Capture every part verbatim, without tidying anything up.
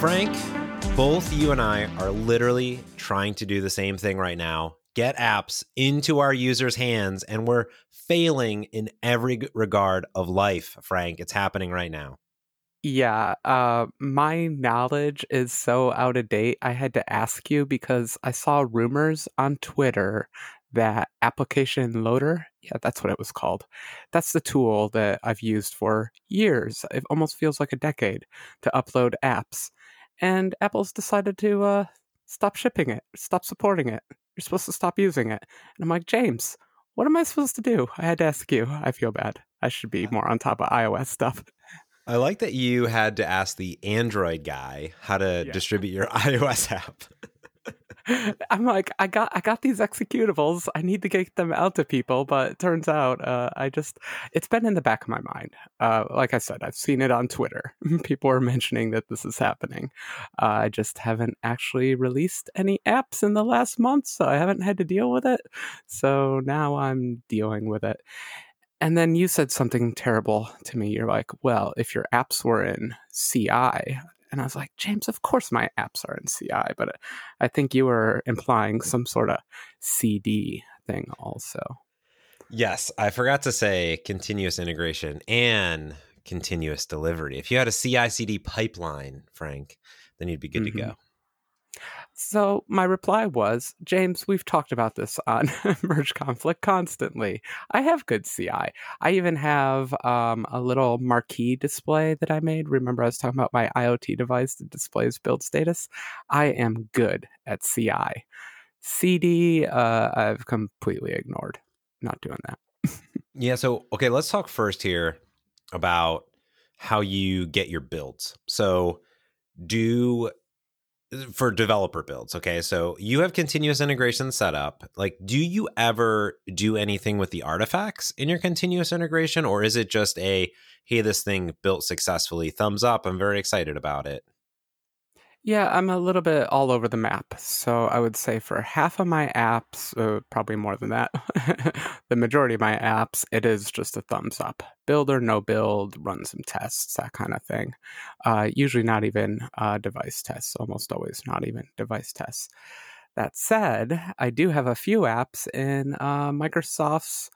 Frank, both you and I are literally trying to do the same thing right now. Get apps into our users' hands, and we're failing in every regard of life, Frank. It's happening right now. Yeah, uh, my knowledge is so out of date. I had to ask you because I saw rumors on Twitter that Application Loader, yeah, that's what it was called. That's the tool that I've used for years. It almost feels like a decade to upload apps. And Apple's decided to uh, stop shipping it, stop supporting it. You're supposed to stop using it. And I'm like, James, what am I supposed to do? I had to ask you. I feel bad. I should be more on top of iOS stuff. I like that you had to ask the Android guy how to yeah. distribute your iOS app. I'm like, I got I got these executables. I need to get them out to people. But it turns out uh, I just it's been in the back of my mind. Uh, like I said, I've seen it on Twitter. People are mentioning that this is happening. Uh, I just haven't actually released any apps in the last month, so I haven't had to deal with it. So now I'm dealing with it. And then you said something terrible to me. You're like, well, if your apps were in C I... And I was like, James, of course my apps are in C I, but I think you were implying some sort of C D thing also. Yes, I forgot to say continuous integration and continuous delivery. If you had a C I/C D pipeline, Frank, then you'd be good mm-hmm. to go. So my reply was, James, we've talked about this on Merge Conflict constantly. I have good C I. I even have um, a little marquee display that I made. Remember, I was talking about my IoT device that displays build status. I am good at C I. C D, uh, I've completely ignored. Not doing that. Yeah, so, okay, let's talk first here about how you get your builds. So do... For developer builds, okay? So you have continuous integration set up. Like, do you ever do anything with the artifacts in your continuous integration? Or is it just a, hey, this thing built successfully, thumbs up, I'm very excited about it? Yeah, I'm a little bit all over the map. So I would say for half of my apps, uh, probably more than that, the majority of my apps, it is just a thumbs up. Build or no build, run some tests, that kind of thing. Uh, usually not even uh, device tests, almost always not even device tests. That said, I do have a few apps in uh, Microsoft's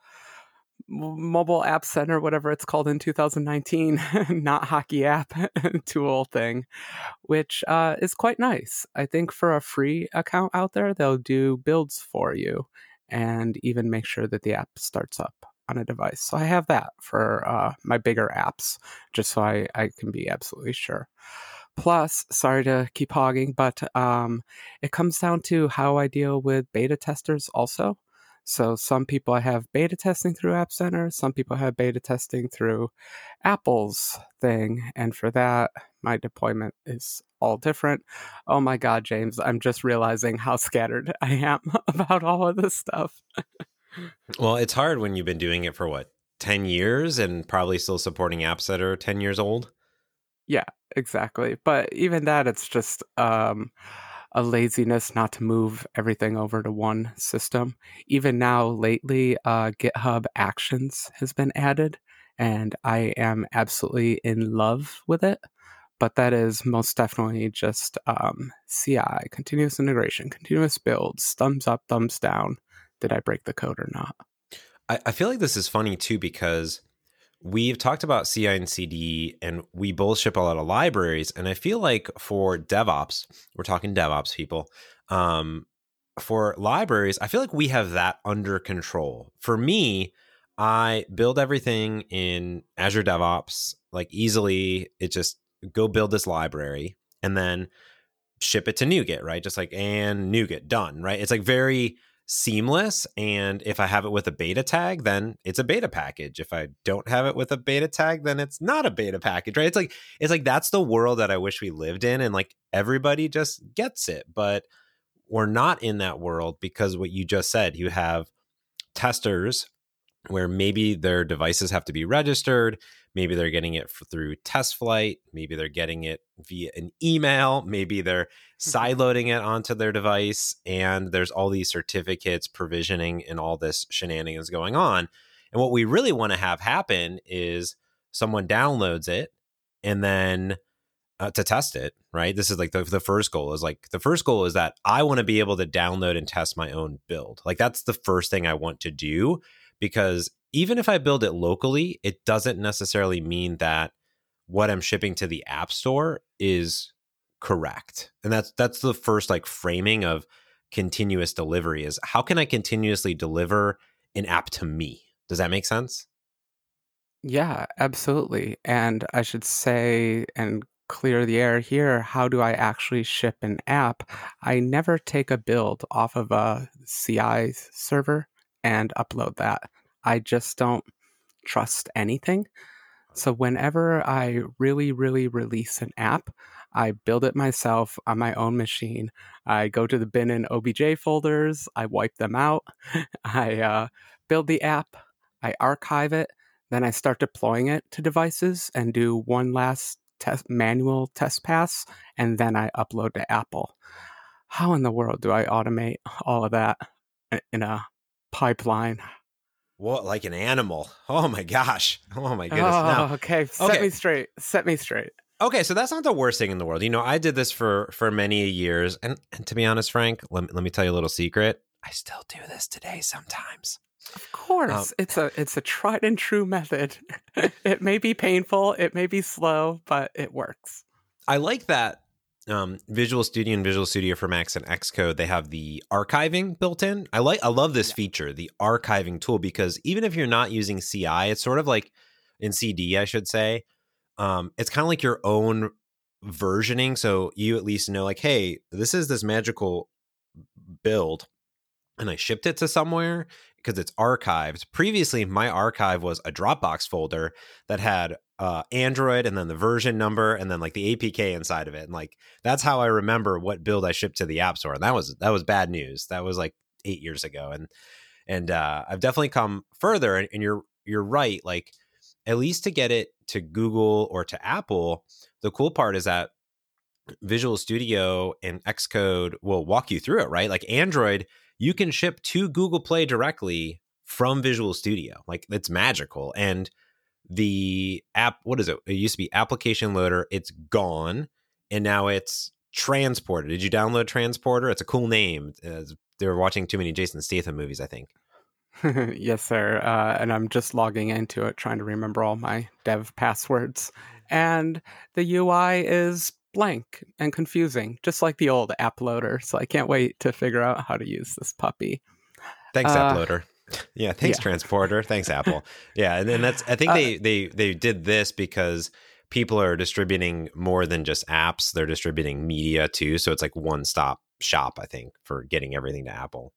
Mobile App Center, whatever it's called in two thousand nineteen, not Hockey App tool thing, which uh, is quite nice. I think for a free account out there, they'll do builds for you and even make sure that the app starts up on a device. So I have that for uh, my bigger apps, just so I, I can be absolutely sure. Plus, sorry to keep hogging, but um, it comes down to how I deal with beta testers also. So some people I have beta testing through App Center, some people have beta testing through Apple's thing. And for that, my deployment is all different. Oh my God, James, I'm just realizing how scattered I am about all of this stuff. Well, it's hard when you've been doing it for what, ten years and probably still supporting apps that are ten years old? Yeah, exactly. But even that, it's just... Um, a laziness not to move everything over to one system. Even now, lately, uh, GitHub Actions has been added, and I am absolutely in love with it. But that is most definitely just um, C I, continuous integration, continuous builds, thumbs up, thumbs down. Did I break the code or not? I, I feel like this is funny, too, because we've talked about C I and C D, and we both ship a lot of libraries. And I feel like for DevOps, we're talking DevOps people, um, for libraries, I feel like we have that under control. For me, I build everything in Azure DevOps, like easily. It just go build this library and then ship it to NuGet, right? Just like, and NuGet, done, right? It's like very seamless. And if I have it with a beta tag, then it's a beta package. If I don't have it with a beta tag, then it's not a beta package, right? It's like, it's like, that's the world that I wish we lived in. And like, everybody just gets it, but we're not in that world because what you just said, you have testers where maybe their devices have to be registered. Maybe they're getting it through TestFlight. Maybe they're getting it via an email. Maybe they're sideloading it onto their device. And there's all these certificates, provisioning, and all this shenanigans going on. And what we really want to have happen is someone downloads it, and then uh, to test it, right? This is like the, the first goal is like, the first goal is that I want to be able to download and test my own build. Like that's the first thing I want to do, because even if I build it locally, it doesn't necessarily mean that what I'm shipping to the App Store is correct. And that's that's the first like framing of continuous delivery is how can I continuously deliver an app to me? Does that make sense? Yeah, absolutely. And I should say and clear the air here, how do I actually ship an app? I never take a build off of a C I server and upload that. I just don't trust anything. So whenever I really, really release an app, I build it myself on my own machine. I go to the bin and O B J folders. I wipe them out. I uh, build the app. I archive it. Then I start deploying it to devices and do one last test, manual test pass. And then I upload to Apple. How in the world do I automate all of that in a pipeline? What, like an animal? Oh my gosh. Oh my goodness. Oh, no. okay. Set okay. me straight. Set me straight. Okay. So that's not the worst thing in the world. You know, I did this for, for many years. And, and to be honest, Frank, let me, let me tell you a little secret. I still do this today sometimes. Of course. Um, it's a, it's a tried and true method. It may be painful. It may be slow, but it works. I like that. Um, Visual Studio and Visual Studio for Macs and Xcode, they have the archiving built in. I like, I love this yeah. feature, the archiving tool, because even if you're not using C I, it's sort of like in C D, I should say, um, it's kind of like your own versioning. So you at least know like, hey, this is this magical build and I shipped it to somewhere because it's archived. Previously, my archive was a Dropbox folder that had Uh, Android and then the version number and then like the A P K inside of it. And like, that's how I remember what build I shipped to the App Store. And that was, that was bad news. That was like eight years ago. And, and uh, I've definitely come further and, and you're, you're right. Like at least to get it to Google or to Apple, the cool part is that Visual Studio and Xcode will walk you through it, right? Like Android, you can ship to Google Play directly from Visual Studio. Like it's magical. And the app, what is it? It used to be Application Loader. It's gone. And now it's Transporter. Did you download Transporter? It's a cool name. Uh, they were watching too many Jason Statham movies, I think. Yes, sir. Uh, and I'm just logging into it, trying to remember all my dev passwords. And the U I is blank and confusing, just like the old App Loader. So I can't wait to figure out how to use this puppy. Thanks, uh, App Loader. Yeah, thanks, yeah. Transporter. Thanks, Apple. Yeah, and, and that's I think they, uh, they they did this because people are distributing more than just apps. They're distributing media too. So it's like one-stop shop, I think, for getting everything to Apple.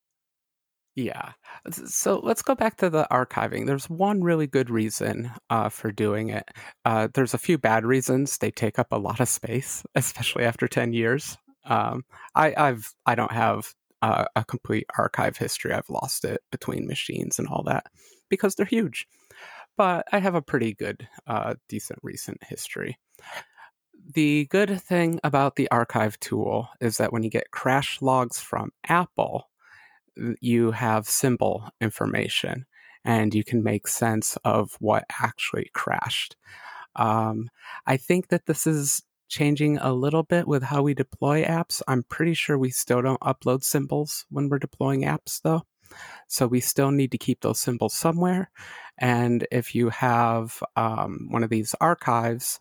Yeah. So let's go back to the archiving. There's one really good reason uh, for doing it. Uh, there's a few bad reasons. They take up a lot of space, especially after ten years. Um, I, I've I don't have... Uh, a complete archive history. I've lost it between machines and all that because they're huge. But I have a pretty good, uh, decent recent history. The good thing about the archive tool is that when you get crash logs from Apple, you have symbol information and you can make sense of what actually crashed. Um, I think that this is changing a little bit with how we deploy apps. I'm pretty sure we still don't upload symbols when we're deploying apps, though. So we still need to keep those symbols somewhere. And if you have um, one of these archives,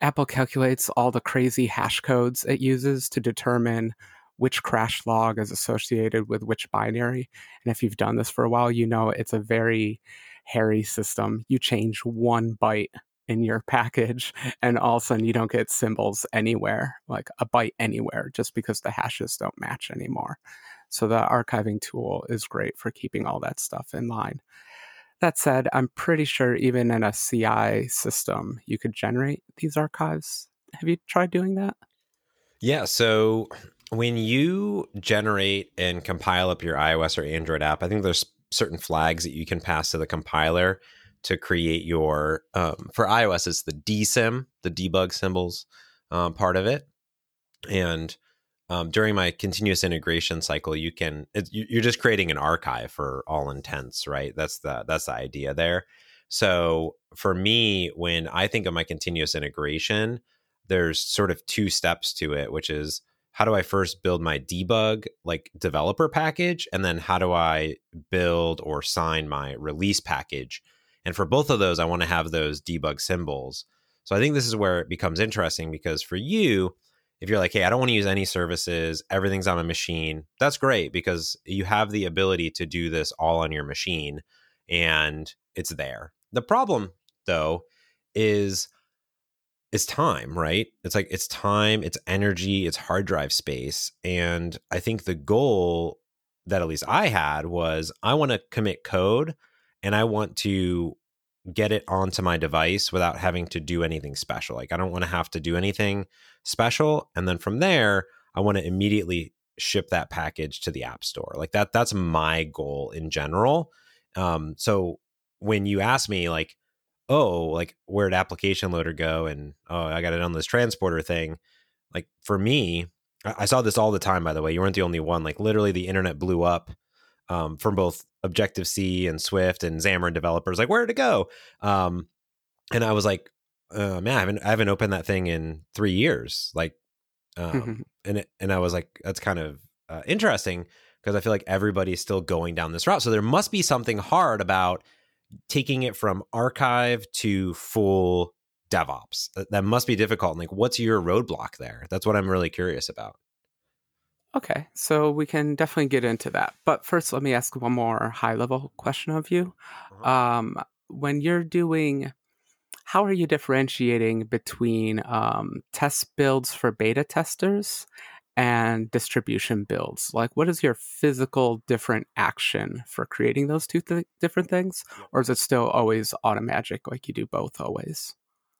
Apple calculates all the crazy hash codes it uses to determine which crash log is associated with which binary. And if you've done this for a while, you know it's a very hairy system. You change one byte in your package, and all of a sudden you don't get symbols anywhere, like a byte anywhere, just because the hashes don't match anymore. So the archiving tool is great for keeping all that stuff in line. That said, I'm pretty sure even in a C I system, you could generate these archives. Have you tried doing that? Yeah, so when you generate and compile up your iOS or Android app, I think there's certain flags that you can pass to the compiler to create your, um, for iOS, it's the D S Y M, the debug symbols um, part of it. And um, during my continuous integration cycle, you can, it, you're just creating an archive for all intents, right? That's the, that's the idea there. So for me, when I think of my continuous integration, there's sort of two steps to it, which is how do I first build my debug like developer package? And then how do I build or sign my release package? And for both of those, I want to have those debug symbols. So I think this is where it becomes interesting, because for you, if you're like, hey, I don't want to use any services, everything's on a machine, that's great, because you have the ability to do this all on your machine and it's there. The problem, though, is it's time, right? It's like it's time, it's energy, it's hard drive space. And I think the goal that at least I had was I want to commit code and I want to get it onto my device without having to do anything special. Like I don't want to have to do anything special. And then from there, I want to immediately ship that package to the App Store. Like that, that's my goal in general. Um, so when you ask me like, oh, like where'd Application Loader go? And oh, I got it on this Transporter thing. Like for me, I, I saw this all the time, by the way, you weren't the only one. Like literally the internet blew up um, from both Objective-C and Swift and Xamarin developers, like, where'd it go? Um, and I was like, uh, man, I haven't, I haven't opened that thing in three years. Like, um, mm-hmm. and, it, and I was like, that's kind of uh, interesting, because I feel like everybody's still going down this route. So there must be something hard about taking it from archive to full DevOps. That, that must be difficult. And like, what's your roadblock there? That's what I'm really curious about. Okay, so we can definitely get into that. But first, let me ask one more high-level question of you. Uh-huh. Um, when you're doing, how are you differentiating between um, test builds for beta testers and distribution builds? Like, what is your physical different action for creating those two th- different things? Or is it still always automatic, like you do both always?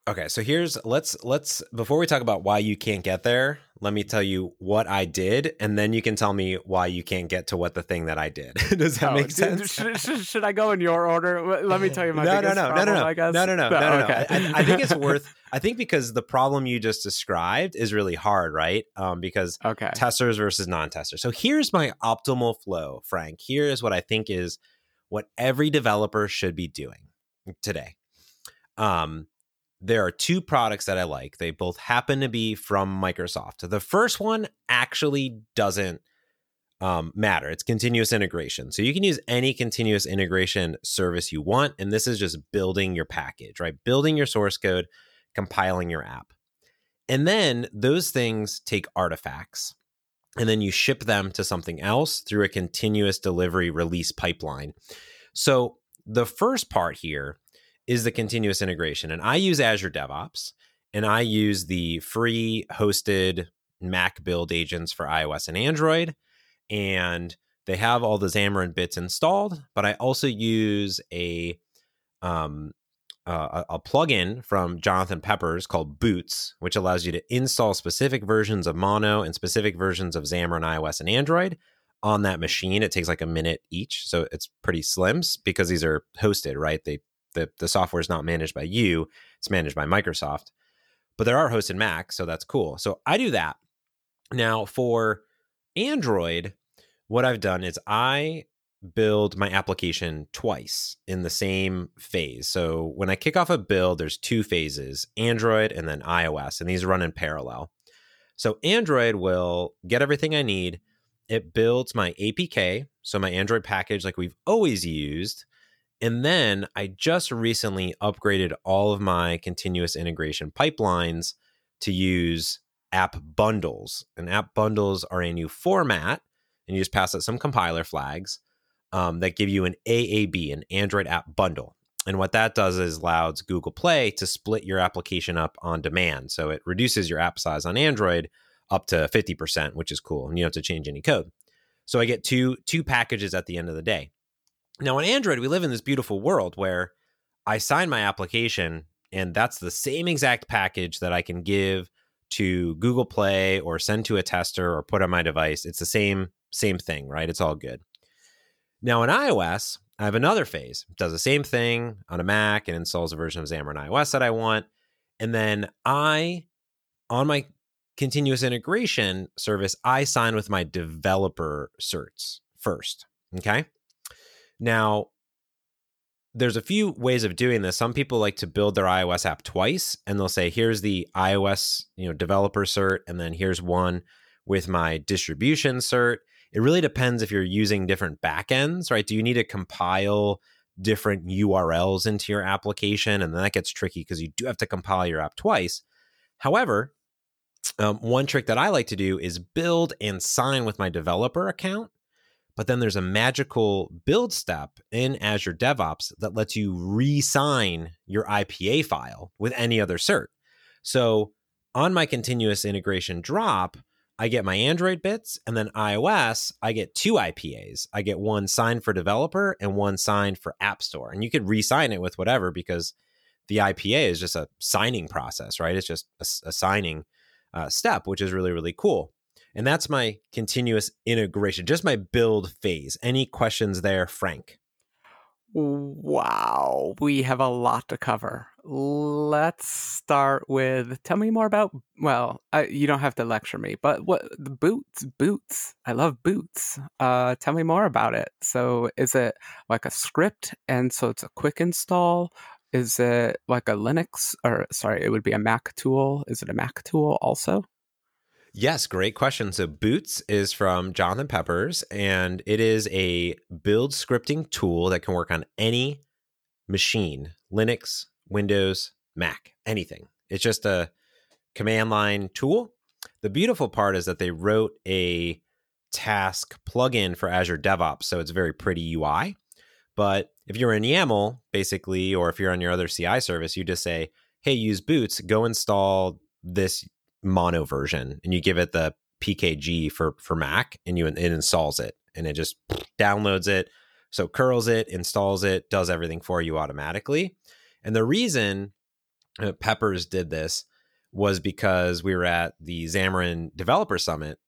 Okay, so here's, let's, let's, before we talk about why you can't get there, let me tell you what I did, and then you can tell me why you can't get to what the thing that I did. Does that oh, make sense? Should, should, should I go in your order? Let me tell you my no, biggest no, no, problem, no, no, no. I guess. No, no, no, no, no, no. Okay. I, I think it's worth, I think because the problem you just described is really hard, right? Um, because okay. testers versus non-testers. So here's my optimal flow, Frank. Here is what I think is what every developer should be doing today. Um. There are two products that I like. They both happen to be from Microsoft. The first one actually doesn't um, matter. It's continuous integration. So you can use any continuous integration service you want. And this is just building your package, right? Building your source code, compiling your app. And then those things take artifacts and then you ship them to something else through a continuous delivery release pipeline. So the first part here is the continuous integration. And I use Azure DevOps, and I use the free hosted Mac build agents for iOS and Android. And they have all the Xamarin bits installed, but I also use a um, uh, a plugin from Jonathan Peppers called Boots, which allows you to install specific versions of Mono and specific versions of Xamarin iOS and Android on that machine. It takes like a minute each, so it's pretty slim because these are hosted, right? They The, the software is not managed by you. It's managed by Microsoft. But there are hosted Macs, so that's cool. So I do that. Now, for Android, what I've done is I build my application twice in the same phase. So when I kick off a build, there's two phases, Android and then iOS, and these run in parallel. So Android will get everything I need. It builds my A P K, so my Android package like we've always used. And then I just recently upgraded all of my continuous integration pipelines to use app bundles. And app bundles are a new format, and you just pass out some compiler flags um, that give you an A A B, an Android app bundle. And what that does is allows Google Play to split your application up on demand. So it reduces your app size on Android up to fifty percent, which is cool. And you don't have to change any code. So I get two, two packages at the end of the day. Now, on Android, we live in this beautiful world where I sign my application, and that's the same exact package that I can give to Google Play or send to a tester or put on my device. It's the same, same thing, right? It's all good. Now, on iOS, I have another phase. It does the same thing on a Mac and installs a version of Xamarin iOS that I want. And then I, on my continuous integration service, I sign with my developer certs first, okay? Now, there's a few ways of doing this. Some people like to build their iOS app twice, and they'll say, here's the iOS, you know, developer cert, and then here's one with my distribution cert. It really depends if you're using different backends, right? Do you need to compile different U R Ls into your application? And then that gets tricky because you do have to compile your app twice. However, um, one trick that I like to do is build and sign with my developer account. But then there's a magical build step in Azure DevOps that lets you re-sign your I P A file with any other cert. So on my continuous integration drop, I get my Android bits, and then iOS, I get two I P As. I get one signed for developer and one signed for App Store. And you could re-sign it with whatever, because the I P A is just a signing process, right? It's just a, a signing uh, step, which is really, really cool. And that's my continuous integration, just my build phase. Any questions there, Frank? Wow, we have a lot to cover. Let's start with, tell me more about, well, I, you don't have to lecture me, but what the Boots, Boots. I love Boots. Uh, tell me more about it. So is it like a script? And so it's a quick install. Is it like a Linux or sorry, it would be a Mac tool. Is it a Mac tool also? Yes, great question. So Boots is from Jonathan Peppers, and it is a build scripting tool that can work on any machine, Linux, Windows, Mac, anything. It's just a command line tool. The beautiful part is that they wrote a task plugin for Azure DevOps, so it's very pretty U I. But if you're in YAML, basically, or if you're on your other C I service, you just say, hey, use Boots, go install this Mono version, and you give it the P K G for for Mac, and you it installs it, and it just downloads it, so curls it, installs it, does everything for you automatically. And the reason Peppers did this was because we were at the Xamarin Developer Summit,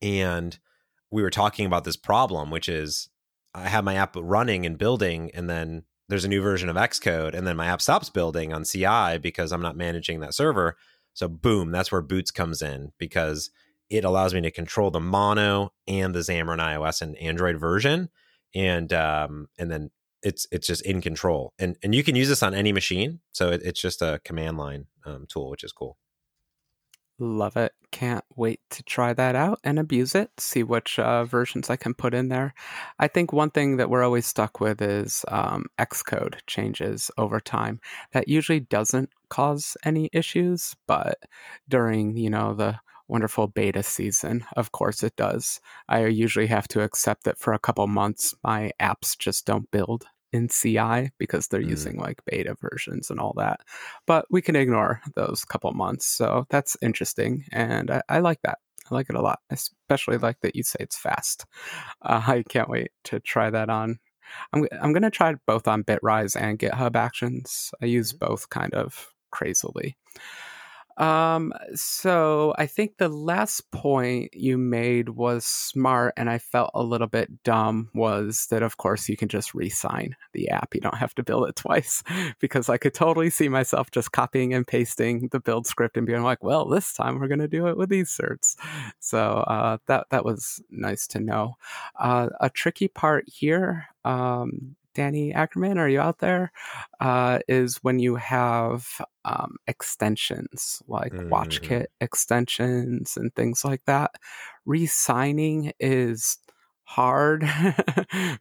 and we were talking about this problem, which is I have my app running and building, and then there's a new version of Xcode, and then my app stops building on C I because I'm not managing that server. So boom, that's where Boots comes in, because it allows me to control the Mono and the Xamarin iOS and Android version. And um, and then it's it's just in control. And and you can use this on any machine. So it, it's just a command line um, tool, which is cool. Love it. Can't wait to try that out and abuse it, see which uh, versions I can put in there. I think one thing that we're always stuck with is um, Xcode changes over time. That usually doesn't cause any issues, but during, you know, the wonderful beta season, of course it does. I usually have to accept that for a couple months, my apps just don't build in C I because they're mm. using like beta versions and all that, but we can ignore those couple months. So that's interesting. And I, I like that. I like it a lot. I especially like that you say it's fast. Uh, I can't wait to try that on. I'm, I'm going to try both on Bitrise and GitHub Actions. I use both kind of crazily. Um, so I think the last point you made was smart, and I felt a little bit dumb, was that, of course, you can just re-sign the app. You don't have to build it twice, because I could totally see myself just copying and pasting the build script and being like, well, this time we're going to do it with these certs. So, uh, that, that was nice to know. Uh, a tricky part here, um, Danny Ackerman, are you out there? Uh, is when you have um, extensions like mm. WatchKit extensions and things like that. Resigning is hard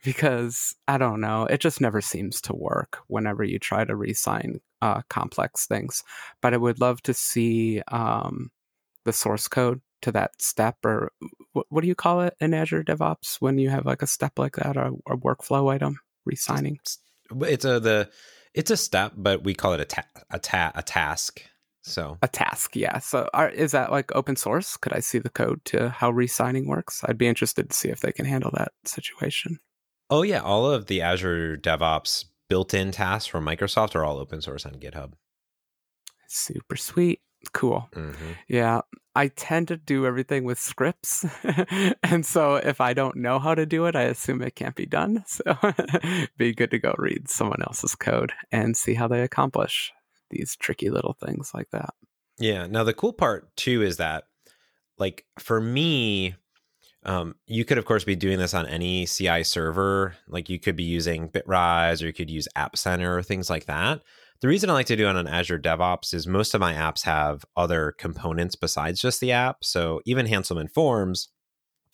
because, I don't know, it just never seems to work whenever you try to resign uh, complex things. But I would love to see um, the source code to that step, or what, what do you call it in Azure DevOps when you have like a step like that, or a workflow item? Resigning. It's a the it's a step, but we call it a ta- a, ta- a task. So a task, yeah. So are, is that like open source? Could I see the code to how resigning works? I'd be interested to see if they can handle that situation. Oh yeah, all of the Azure DevOps built-in tasks from Microsoft are all open source on GitHub. Super sweet. Cool. Mm-hmm. Yeah, I tend to do everything with scripts. And so if I don't know how to do it, I assume it can't be done. So be good to go read someone else's code and see how they accomplish these tricky little things like that. Yeah. Now, the cool part, too, is that, like, for me, Um, you could, of course, be doing this on any C I server. Like you could be using Bitrise or you could use App Center or things like that. The reason I like to do it on Azure DevOps is most of my apps have other components besides just the app. So even Hanselman Forms,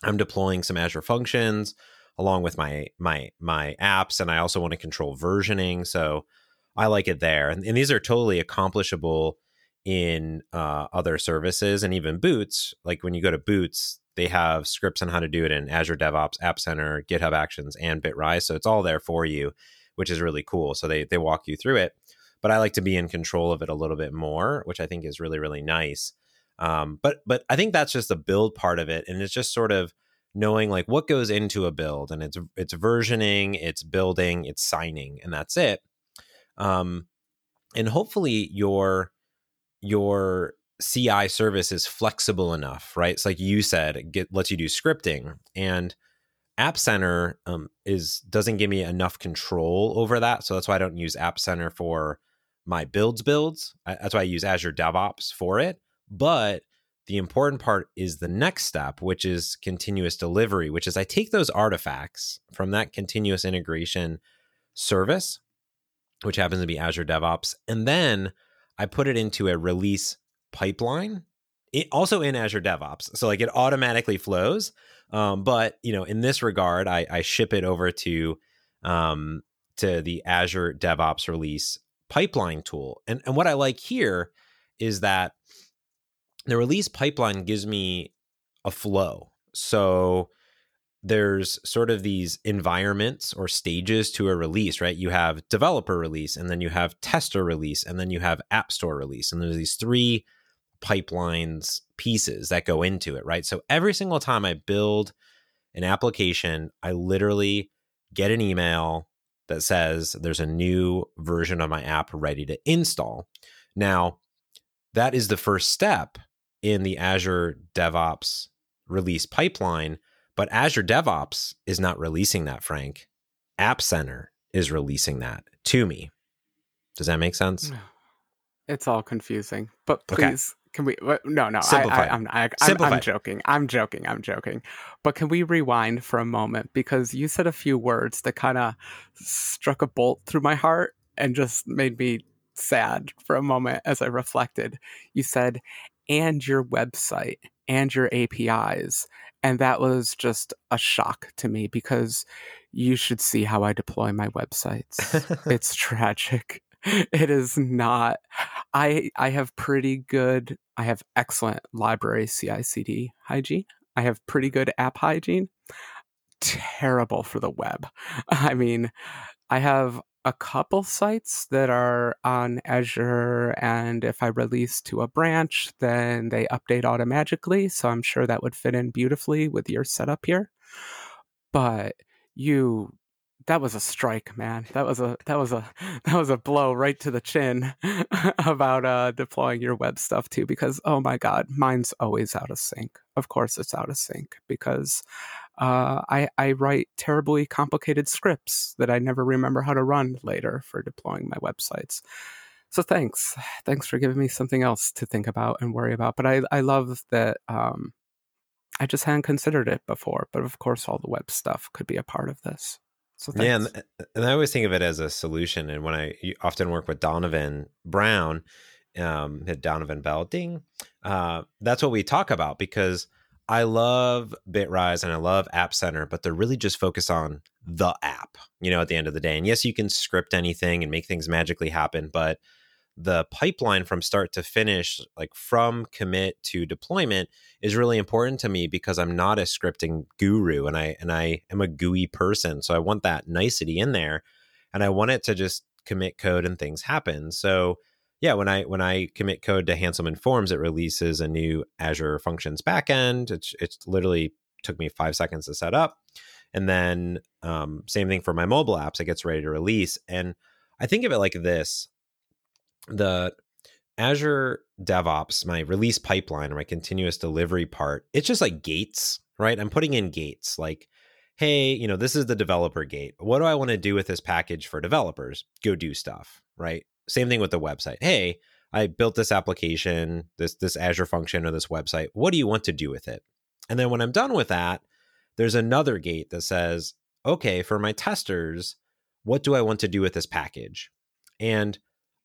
I'm deploying some Azure Functions along with my my my apps, and I also want to control versioning. So I like it there. And, and these are totally accomplishable in uh, other services and even Boots. Like when you go to Boots, they have scripts on how to do it in Azure DevOps, App Center, GitHub Actions, and Bitrise. So it's all there for you, which is really cool. So they they walk you through it. But I like to be in control of it a little bit more, which I think is really, really nice. Um, but but I think that's just the build part of it. And it's just sort of knowing like what goes into a build. And it's it's versioning, it's building, it's signing, and that's it. Um, and hopefully your your C I service is flexible enough, right? It's like you said, it lets you do scripting. And App Center um, is doesn't give me enough control over that. So that's why I don't use App Center for my builds builds. I, that's why I use Azure DevOps for it. But the important part is the next step, which is continuous delivery, which is I take those artifacts from that continuous integration service, which happens to be Azure DevOps, and then I put it into a release pipeline, it, also in Azure DevOps. So like it automatically flows. Um, but, you know, in this regard, I, I ship it over to um, to the Azure DevOps release pipeline tool. And, and what I like here is that the release pipeline gives me a flow. So there's sort of these environments or stages to a release, right? You have developer release, and then you have tester release, and then you have app store release. And there's these three pipelines pieces that go into it, right? So every single time I build an application, I literally get an email that says there's a new version of my app ready to install. Now, that is the first step in the Azure DevOps release pipeline, but Azure DevOps is not releasing that, Frank. App Center is releasing that to me. Does that make sense? It's all confusing, but please. Okay. Can we? No, no. I, I, I'm, I, I'm, I'm joking. I'm joking. I'm joking. But can we rewind for a moment? Because you said a few words that kind of struck a bolt through my heart and just made me sad for a moment as I reflected. You said, and your website and your A P Is. And that was just a shock to me because you should see how I deploy my websites. It's tragic. It is not. I I have pretty good, I have excellent library C I C D hygiene. I have pretty good app hygiene. Terrible for the web. I mean, I have a couple sites that are on Azure, and if I release to a branch, then they update automatically. So I'm sure that would fit in beautifully with your setup here. But you... That was a strike, man. That was a that was a that was a blow right to the chin about uh, deploying your web stuff too. Because oh my God, mine's always out of sync. Of course, it's out of sync because uh, I I write terribly complicated scripts that I never remember how to run later for deploying my websites. So thanks, thanks for giving me something else to think about and worry about. But I I love that. Um, I just hadn't considered it before. But of course, all the web stuff could be a part of this. So yeah, and, and I always think of it as a solution. And when I often work with Donovan Brown, um, Donovan Bell, ding, uh, that's what we talk about because I love Bitrise and I love App Center, but they're really just focused on the app, you know, at the end of the day. And yes, you can script anything and make things magically happen, but the pipeline from start to finish, like from commit to deployment, is really important to me because I'm not a scripting guru and I and I am a G U I person. So I want that nicety in there and I want it to just commit code and things happen. So yeah, when I when I commit code to Hanselman Forms, it releases a new Azure Functions backend. It, it literally took me five seconds to set up. And then um, same thing for my mobile apps, it gets ready to release. And I think of it like this. The Azure DevOps, my release pipeline or my continuous delivery part, it's just like gates, right? I'm putting in gates like, hey, you know, this is the developer gate. What do I want to do with this package for developers? Go do stuff, right? Same thing with the website. Hey, I built this application, this this Azure function or this website. What do you want to do with it? And then when I'm done with that, there's another gate that says, okay, for my testers, what do I want to do with this package? And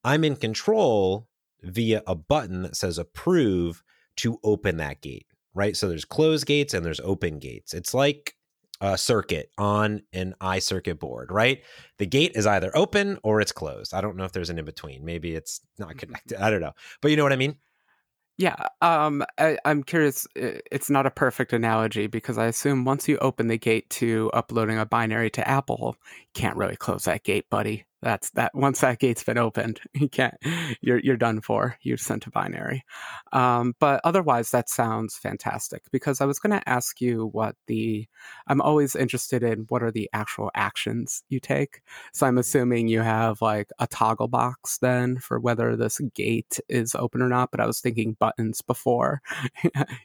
I'm in control via a button that says approve to open that gate, right? So there's closed gates and there's open gates. It's like a circuit on an iCircuit board, right? The gate is either open or it's closed. I don't know if there's an in-between. Maybe it's not connected. I don't know. But you know what I mean? Yeah, um, I, I'm curious. It's not a perfect analogy because I assume once you open the gate to uploading a binary to Apple, you can't really close that gate, buddy. That's that. Once that gate's been opened, you can't. You're you're done for. You've sent a binary. Um, but otherwise, that sounds fantastic. Because I was going to ask you what the. I'm always interested in what are the actual actions you take. So I'm assuming you have like a toggle box then for whether this gate is open or not. But I was thinking buttons before.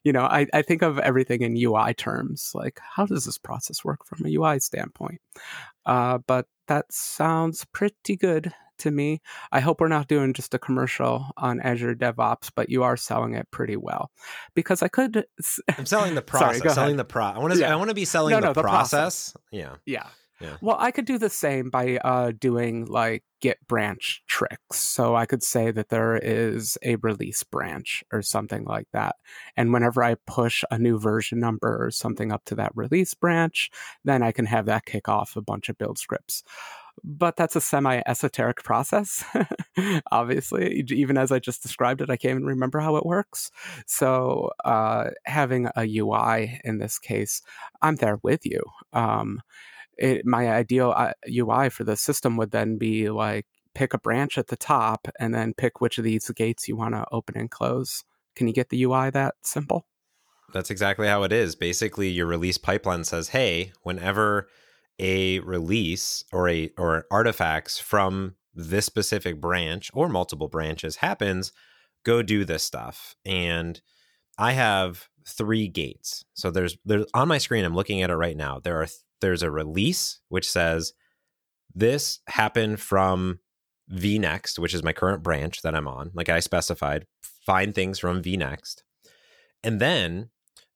you know, I I think of everything in U I terms. Like, how does this process work from a U I standpoint? Uh, but that sounds pretty good to me. I hope we're not doing just a commercial on Azure DevOps, but you are selling it pretty well because I could. I'm selling the process. Sorry, selling the pro. I want to. Yeah. I want to be selling no, the, no, the process. process. Yeah. Yeah. Yeah. Well, I could do the same by uh, doing like git branch tricks. So I could say that there is a release branch or something like that. And whenever I push a new version number or something up to that release branch, then I can have that kick off a bunch of build scripts. But that's a semi-esoteric process, obviously. Even as I just described it, I can't even remember how it works. So uh, having a U I in this case, I'm there with you. Um It, my ideal U I for the system would then be like pick a branch at the top and then pick which of these gates you want to open and close. Can you get the U I that simple? That's exactly how it is. Basically, your release pipeline says, hey, whenever a release or a or artifacts from this specific branch or multiple branches happens, go do this stuff. And I have three gates. So there's there's on my screen, I'm looking at it right now. There are th- There's a release, which says this happened from vnext, which is my current branch that I'm on. Like I specified, find things from vnext. And then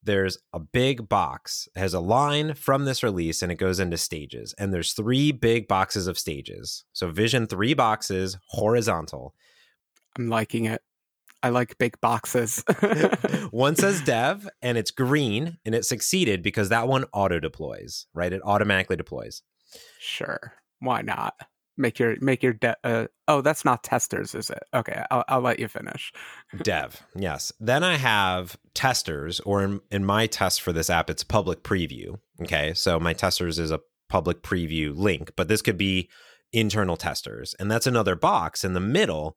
there's a big box. It has a line from this release, and it goes into stages. And there's three big boxes of stages. So vision three boxes, horizontal. I'm liking it. I like big boxes. One says dev and it's green and it succeeded because that one auto deploys, right? It automatically deploys. Sure. Why not? Make your, make your, de- uh, oh, that's not testers, is it? Okay. I'll, I'll let you finish. Dev. Yes. Then I have testers, or in, in my test for this app, it's public preview. Okay. So my testers is a public preview link, but this could be internal testers. And that's another box in the middle.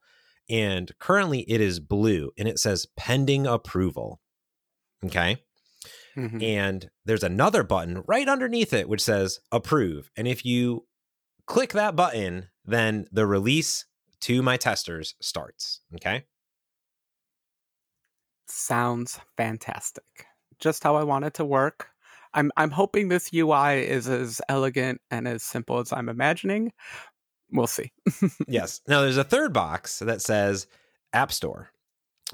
And currently it is blue and it says pending approval. Okay. Mm-hmm. And there's another button right underneath it, which says approve. And if you click that button, then the release to my testers starts. Okay. Sounds fantastic. Just how I want it to work. I'm, I'm hoping this U I is as elegant and as simple as I'm imagining. We'll see. Yes. Now, there's a third box that says App Store.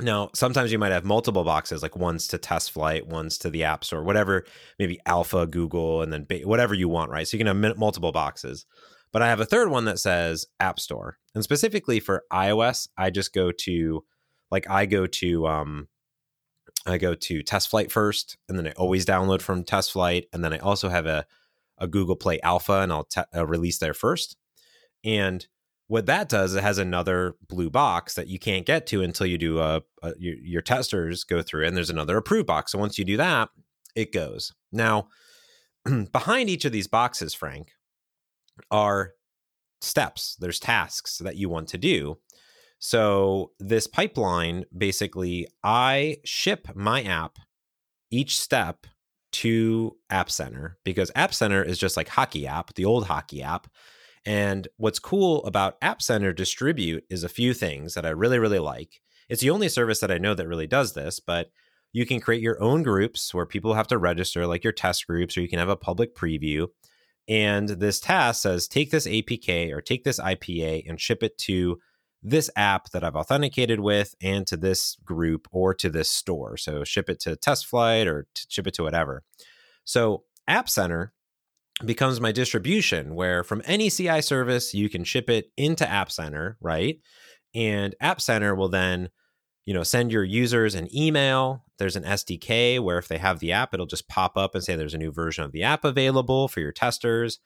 Now, sometimes you might have multiple boxes, like one's to TestFlight, one's to the App Store, whatever, maybe Alpha, Google, and then ba- whatever you want, right? So you can have multiple boxes. But I have a third one that says App Store. And specifically for iOS, I just go to, like I go to, um, I go to TestFlight first, and then I always download from TestFlight. And then I also have a, a Google Play Alpha, and I'll te- uh, release there first. And what that does, it has another blue box that you can't get to until you do a, a your, your testers go through, and there's another approved box. So once you do that, it goes. Now, behind each of these boxes, Frank, are steps. There's tasks that you want to do. So this pipeline, basically, I ship my app each step to App Center because App Center is just like Hockey App, the old Hockey App. And what's cool about App Center Distribute is a few things that I really, really like. It's the only service that I know that really does this, but you can create your own groups where people have to register, like your test groups, or you can have a public preview. And this task says, take this A P K or take this I P A and ship it to this app that I've authenticated with and to this group or to this store. So ship it to TestFlight or to ship it to whatever. So App Center becomes my distribution, where from any C I service, you can ship it into App Center, right? And App Center will then, you know, send your users an email. There's an S D K where if they have the app, it'll just pop up and say there's a new version of the app available for your testers.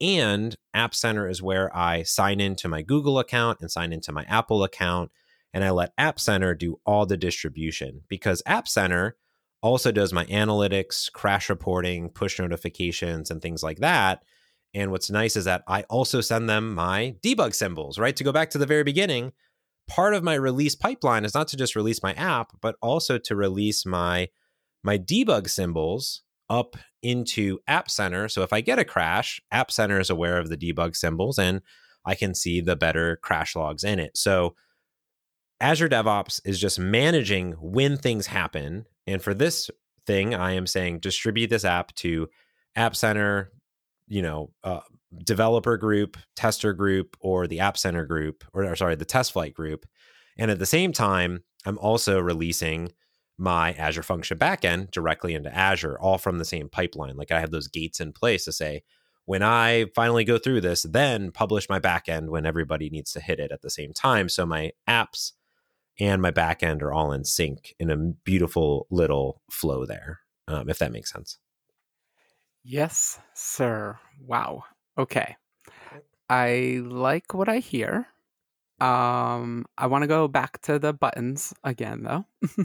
And App Center is where I sign into my Google account and sign into my Apple account. And I let App Center do all the distribution, because App Center also does my analytics, crash reporting, push notifications, and things like that. And what's nice is that I also send them my debug symbols, right? To go back to the very beginning, part of my release pipeline is not to just release my app, but also to release my, my debug symbols up into App Center. So if I get a crash, App Center is aware of the debug symbols and I can see the better crash logs in it. So Azure DevOps is just managing when things happen. And for this thing, I am saying distribute this app to App Center, you know, uh, developer group, tester group, or the App Center group, or, or sorry, the TestFlight group. And at the same time, I'm also releasing my Azure Function backend directly into Azure, all from the same pipeline. Like I have those gates in place to say, when I finally go through this, then publish my backend when everybody needs to hit it at the same time. So my apps and my backend are all in sync in a beautiful little flow there, um, if that makes sense. Yes, sir. Wow. Okay. I like what I hear. Um, I want to go back to the buttons again, though.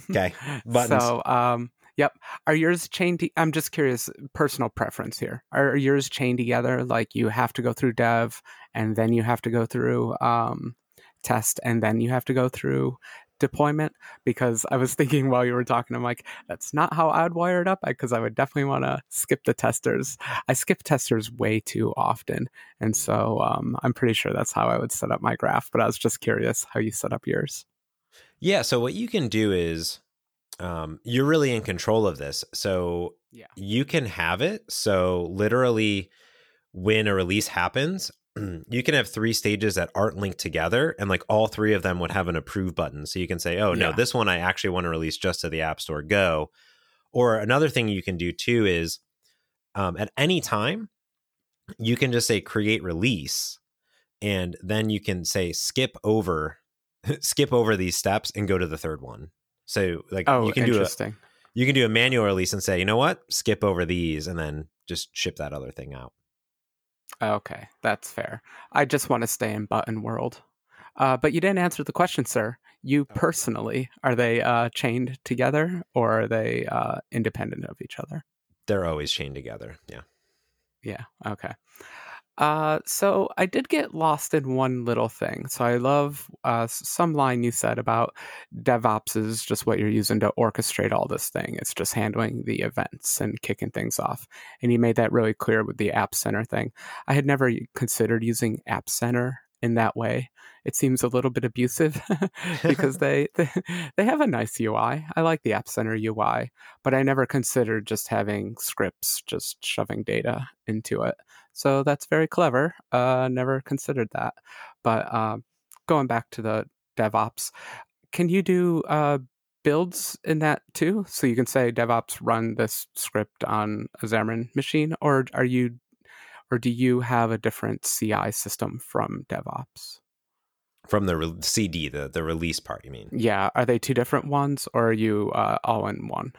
Okay. Buttons. So, um, yep. Are yours chained? To- I'm just curious, personal preference here. Are yours chained together? Like you have to go through dev and then you have to go through... Um, test and then you have to go through deployment, because I was thinking while you were talking, I'm like, that's not how I'd wire it up, because I would definitely want to skip the testers. I skip testers way too often, and so um, I'm pretty sure that's how I would set up my graph, but I was just curious how you set up yours. Yeah, so what you can do is um, you're really in control of this, so yeah. You can have it so literally when a release happens, you can have three stages that aren't linked together, and like all three of them would have an approve button. So you can say, oh no, yeah. This one I actually want to release just to the App Store Go. Or another thing you can do too is um, at any time, you can just say create release, and then you can say skip over, skip over these steps and go to the third one. So like oh, you can do a, you can do a manual release and say, you know what, skip over these and then just ship that other thing out. Okay, that's fair. I just want to stay in button world. Uh, but you didn't answer the question, sir. You personally, are they uh, chained together, or are they uh, independent of each other? They're always chained together, yeah. Yeah, okay. Uh, so I did get lost in one little thing. So I love uh, some line you said about DevOps is just what you're using to orchestrate all this thing. It's just handling the events and kicking things off. And you made that really clear with the App Center thing. I had never considered using App Center in that way. It seems a little bit abusive because they, they they have a nice U I. I like the App Center U I, but I never considered just having scripts just shoving data into it. So that's very clever. Uh, never considered that. But uh, going back to the DevOps, can you do uh, builds in that too? So you can say DevOps run this script on a Xamarin machine, or are you or do you have a different C I system from DevOps? From the re- C D, the, the release part, you mean? Yeah. Are they two different ones, or are you uh, all in one?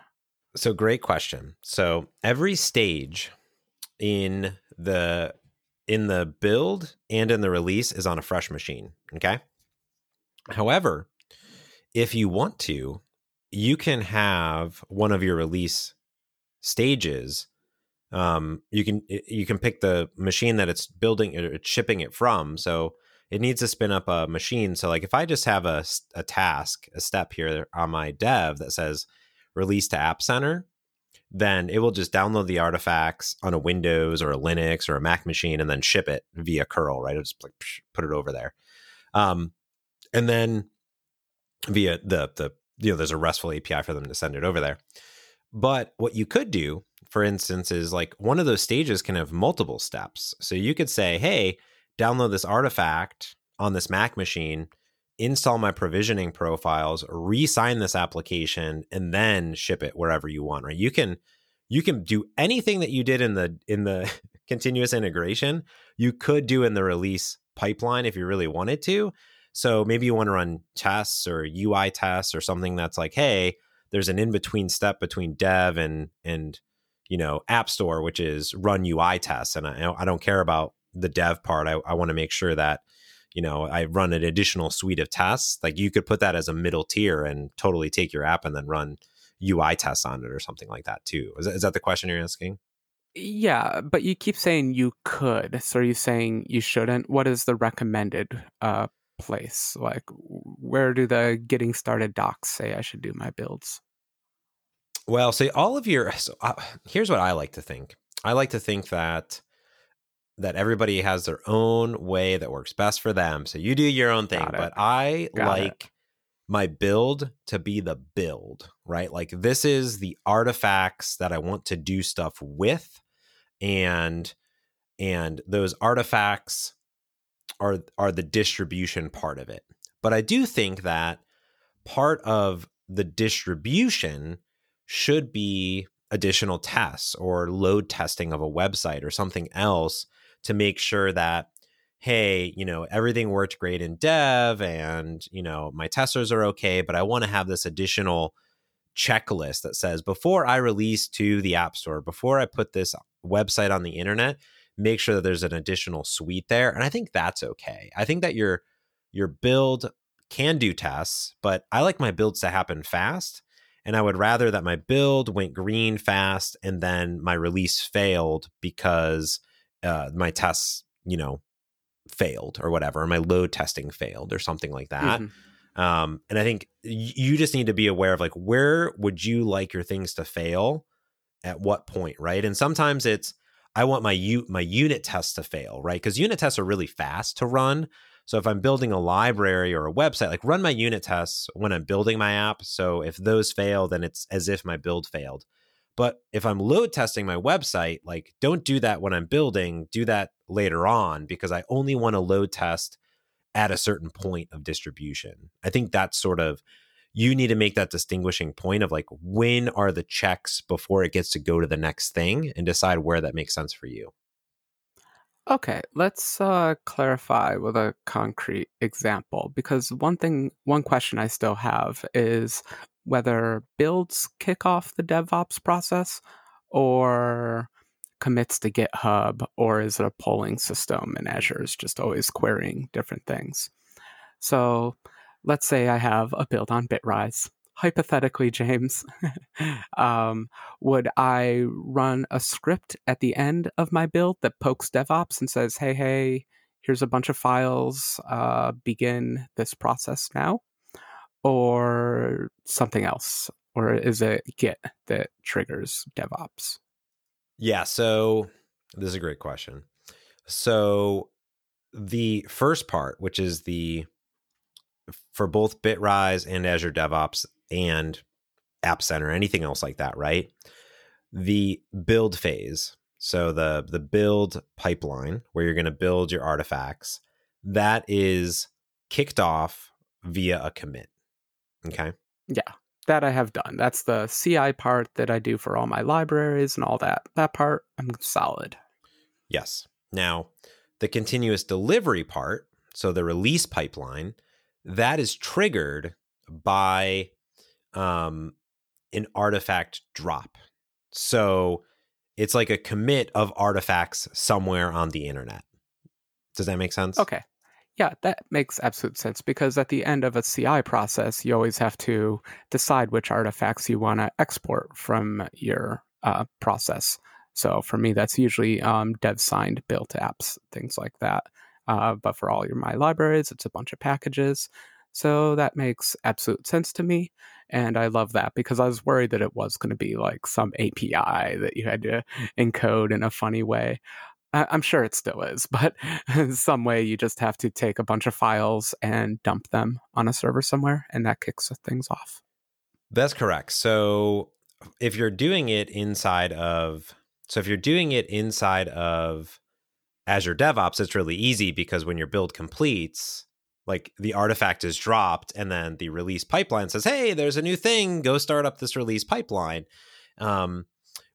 So great question. So every stage in the in the build and in the release is on a fresh machine, okay? However, if you want to, you can have one of your release stages. Um, you can you can pick the machine that it's building or it's shipping it from. So it needs to spin up a machine. So like if I just have a, a task, a step here on my dev that says release to App Center, then it will just download the artifacts on a Windows or a Linux or a Mac machine and then ship it via curl, right? It'll just like put it over there. Um, and then via the, the, you know, there's a RESTful A P I for them to send it over there. But what you could do, for instance, is like one of those stages can have multiple steps. So you could say, hey, download this artifact on this Mac machine, install my provisioning profiles, re-sign this application, and then ship it wherever you want, right? You can you can do anything that you did in the in the continuous integration, you could do in the release pipeline if you really wanted to. So maybe you want to run tests or U I tests or something that's like, hey, there's an in-between step between dev and and you know App Store, which is run U I tests, and I I don't care about the dev part. I, I want to make sure that you know I run an additional suite of tests. Like you could put that as a middle tier and totally take your app and then run U I tests on it or something like that too. Is that, is that the question you're asking? Yeah, but you keep saying you could. So are you saying you shouldn't? What is the recommended uh, place? Like, where do the getting started docs say I should do my builds? Well, so all of your, so, uh, here's what I like to think. I like to think that that everybody has their own way that works best for them. So you do your own thing, but I Got like it. my build to be the build, right? Like this is the artifacts that I want to do stuff with. And, and those artifacts are, are the distribution part of it. But I do think that part of the distribution should be additional tests or load testing of a website or something else to make sure that, hey, you know, everything worked great in dev and, you know, my testers are okay, but I want to have this additional checklist that says before I release to the App Store, before I put this website on the internet, make sure that there's an additional suite there. And I think that's okay. I think that your your build can do tests, but I like my builds to happen fast. And I would rather that my build went green fast and then my release failed because uh, my tests, you know, failed or whatever, or my load testing failed or something like that. Mm-hmm. Um, and I think you just need to be aware of like, where would you like your things to fail at what point, right? And sometimes it's, I want my u- my unit tests to fail, right? Because unit tests are really fast to run. So if I'm building a library or a website, like run my unit tests when I'm building my app. So if those fail, then it's as if my build failed. But if I'm load testing my website, like don't do that when I'm building, do that later on, because I only want to load test at a certain point of distribution. I think that's sort of, you need to make that distinguishing point of like, when are the checks before it gets to go to the next thing and decide where that makes sense for you. Okay, let's uh, clarify with a concrete example, because one thing, one question I still have is whether builds kick off the DevOps process or commits to GitHub, or is it a polling system and Azure is just always querying different things. So let's say I have a build on Bitrise. Hypothetically, James, um, would I run a script at the end of my build that pokes DevOps and says, hey, hey, here's a bunch of files, uh, begin this process now, or something else? Or is it Git that triggers DevOps? Yeah, so this is a great question. So the first part, which is the, for both Bitrise and Azure DevOps, and App Center, anything else like that, right? The build phase, so the the build pipeline where you're going to build your artifacts, that is kicked off via a commit. Okay? Yeah, that I have done. That's the C I part that I do for all my libraries and all that. That part, I'm solid. Yes. Now, the continuous delivery part, so the release pipeline, that is triggered by um, an artifact drop. So it's like a commit of artifacts somewhere on the internet. Does that make sense? Okay. Yeah, that makes absolute sense, because at the end of a C I process, you always have to decide which artifacts you want to export from your uh, process. So for me, that's usually um, dev signed built apps, things like that. Uh, but for all your my libraries, it's a bunch of packages. So that makes absolute sense to me. And I love that, because I was worried that it was going to be like some A P I that you had to encode in a funny way. I- I'm sure it still is, but in some way you just have to take a bunch of files and dump them on a server somewhere, and that kicks things off. That's correct. So if you're doing it inside of, so if you're doing it inside of Azure DevOps, it's really easy, because when your build completes, like the artifact is dropped and then the release pipeline says, hey, there's a new thing, go start up this release pipeline. Um,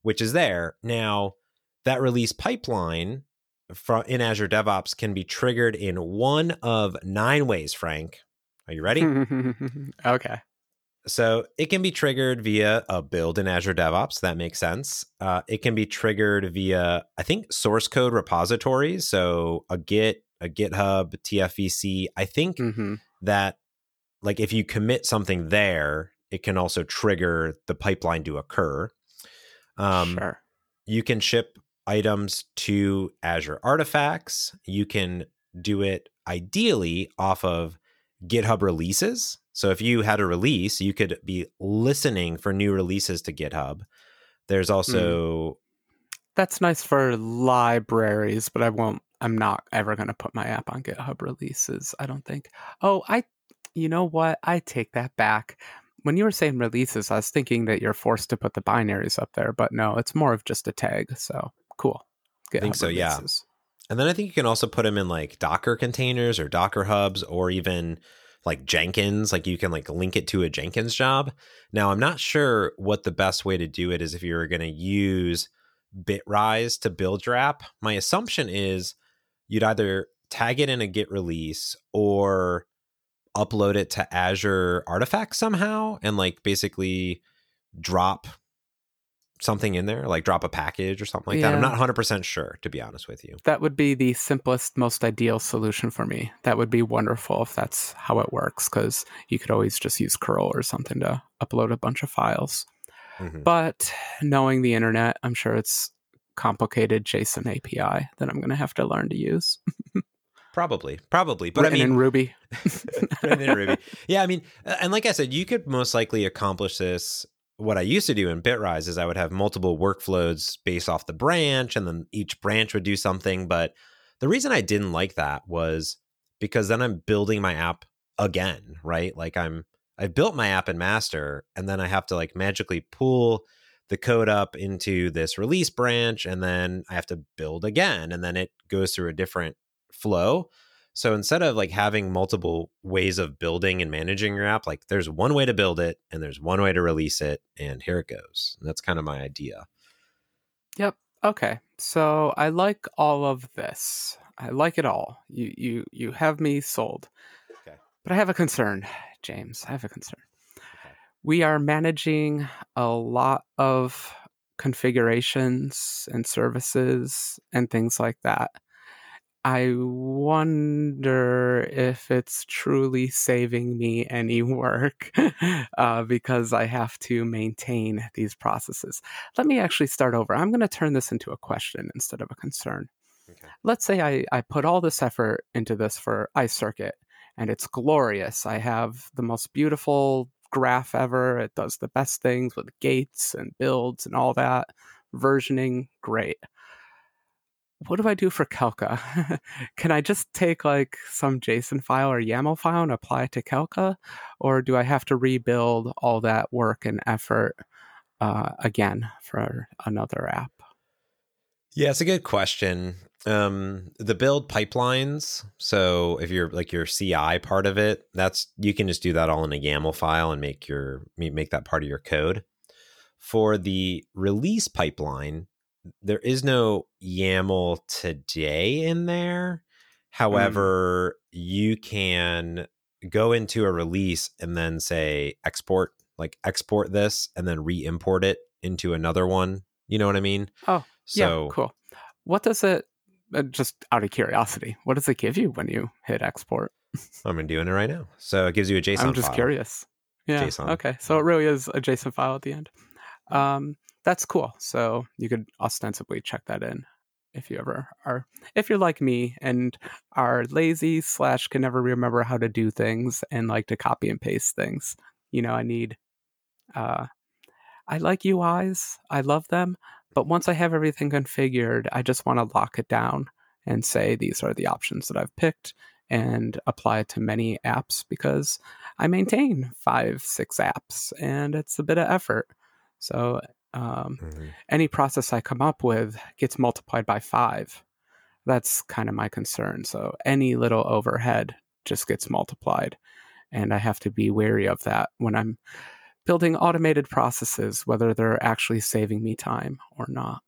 which is there. Now, that release pipeline in Azure DevOps can be triggered in one of nine ways, Frank. Are you ready? Okay. So it can be triggered via a build in Azure DevOps. That makes sense. Uh, it can be triggered via, I think, source code repositories. So a Git, a GitHub, T F V C. I think mm-hmm. that like if you commit something there, it can also trigger the pipeline to occur. Um, sure. You can ship items to Azure Artifacts. You can do it ideally off of GitHub releases. So if you had a release, you could be listening for new releases to GitHub. There's also... Mm. That's nice for libraries, but I won't, I'm not ever going to put my app on GitHub releases, I don't think. Oh, I, you know what? I take that back. When you were saying releases, I was thinking that you're forced to put the binaries up there, but no, it's more of just a tag. So cool. GitHub I think so, releases. Yeah. And then I think you can also put them in like Docker containers or Docker hubs or even... like Jenkins, like you can like link it to a Jenkins job. Now, I'm not sure what the best way to do it is if you're going to use Bitrise to build your app. My assumption is you'd either tag it in a Git release or upload it to Azure Artifacts somehow and like basically drop something in there, like drop a package or something like yeah. that. I'm not one hundred percent sure, to be honest with you. That would be the simplest, most ideal solution for me. That would be wonderful if that's how it works, because you could always just use curl or something to upload a bunch of files. Mm-hmm. But knowing the internet, I'm sure it's complicated JSON A P I that I'm going to have to learn to use. Probably, probably. But written I mean, in Ruby. Written in Ruby. Yeah, I mean, and like I said, you could most likely accomplish this. What I used to do in Bitrise is I would have multiple workflows based off the branch, and then each branch would do something. But the reason I didn't like that was because then I'm building my app again, right? Like I'm, I've built my app in master, and then I have to like magically pull the code up into this release branch, and then I have to build again, and then it goes through a different flow. So instead of like having multiple ways of building and managing your app, like there's one way to build it and there's one way to release it. And here it goes. And that's kind of my idea. Yep. Okay. So I like all of this. I like it all. You you you have me sold. Okay. But I have a concern, James. I have a concern. Okay. We are managing a lot of configurations and services and things like that. I wonder if it's truly saving me any work uh, because I have to maintain these processes. Let me actually start over. I'm going to turn this into a question instead of a concern. Okay. Let's say I, I put all this effort into this for iCircuit, and it's glorious. I have the most beautiful graph ever. It does the best things with gates and builds and all that. Versioning, great. What do I do for Calca? Can I just take like some JSON file or YAML file and apply it to Calca? Or do I have to rebuild all that work and effort uh, again for another app? Yeah, it's a good question. Um, the build pipelines. So if you're like your C I part of it, that's you can just do that all in a YAML file and make your make that part of your code. For the release pipeline, there is no YAML today in there. However, mm. you can go into a release and then say export, like export this and then re-import it into another one. You know what I mean? Oh, so, yeah, cool. What does it, just out of curiosity, what does it give you when you hit export? I'm doing it right now. So it gives you a JSON file. I'm just file. curious. Yeah, JSON. Okay. So it really is a JSON file at the end. Um, That's cool. So you could ostensibly check that in if you ever are. If you're like me and are lazy slash can never remember how to do things and like to copy and paste things. You know, I need, uh, I like U Is. I love them. But once I have everything configured, I just want to lock it down and say, these are the options that I've picked and apply it to many apps because I maintain five, six apps and it's a bit of effort. So Um, mm-hmm. any process I come up with gets multiplied by five. That's kind of my concern. So any little overhead just gets multiplied. And I have to be wary of that when I'm building automated processes, whether they're actually saving me time or not.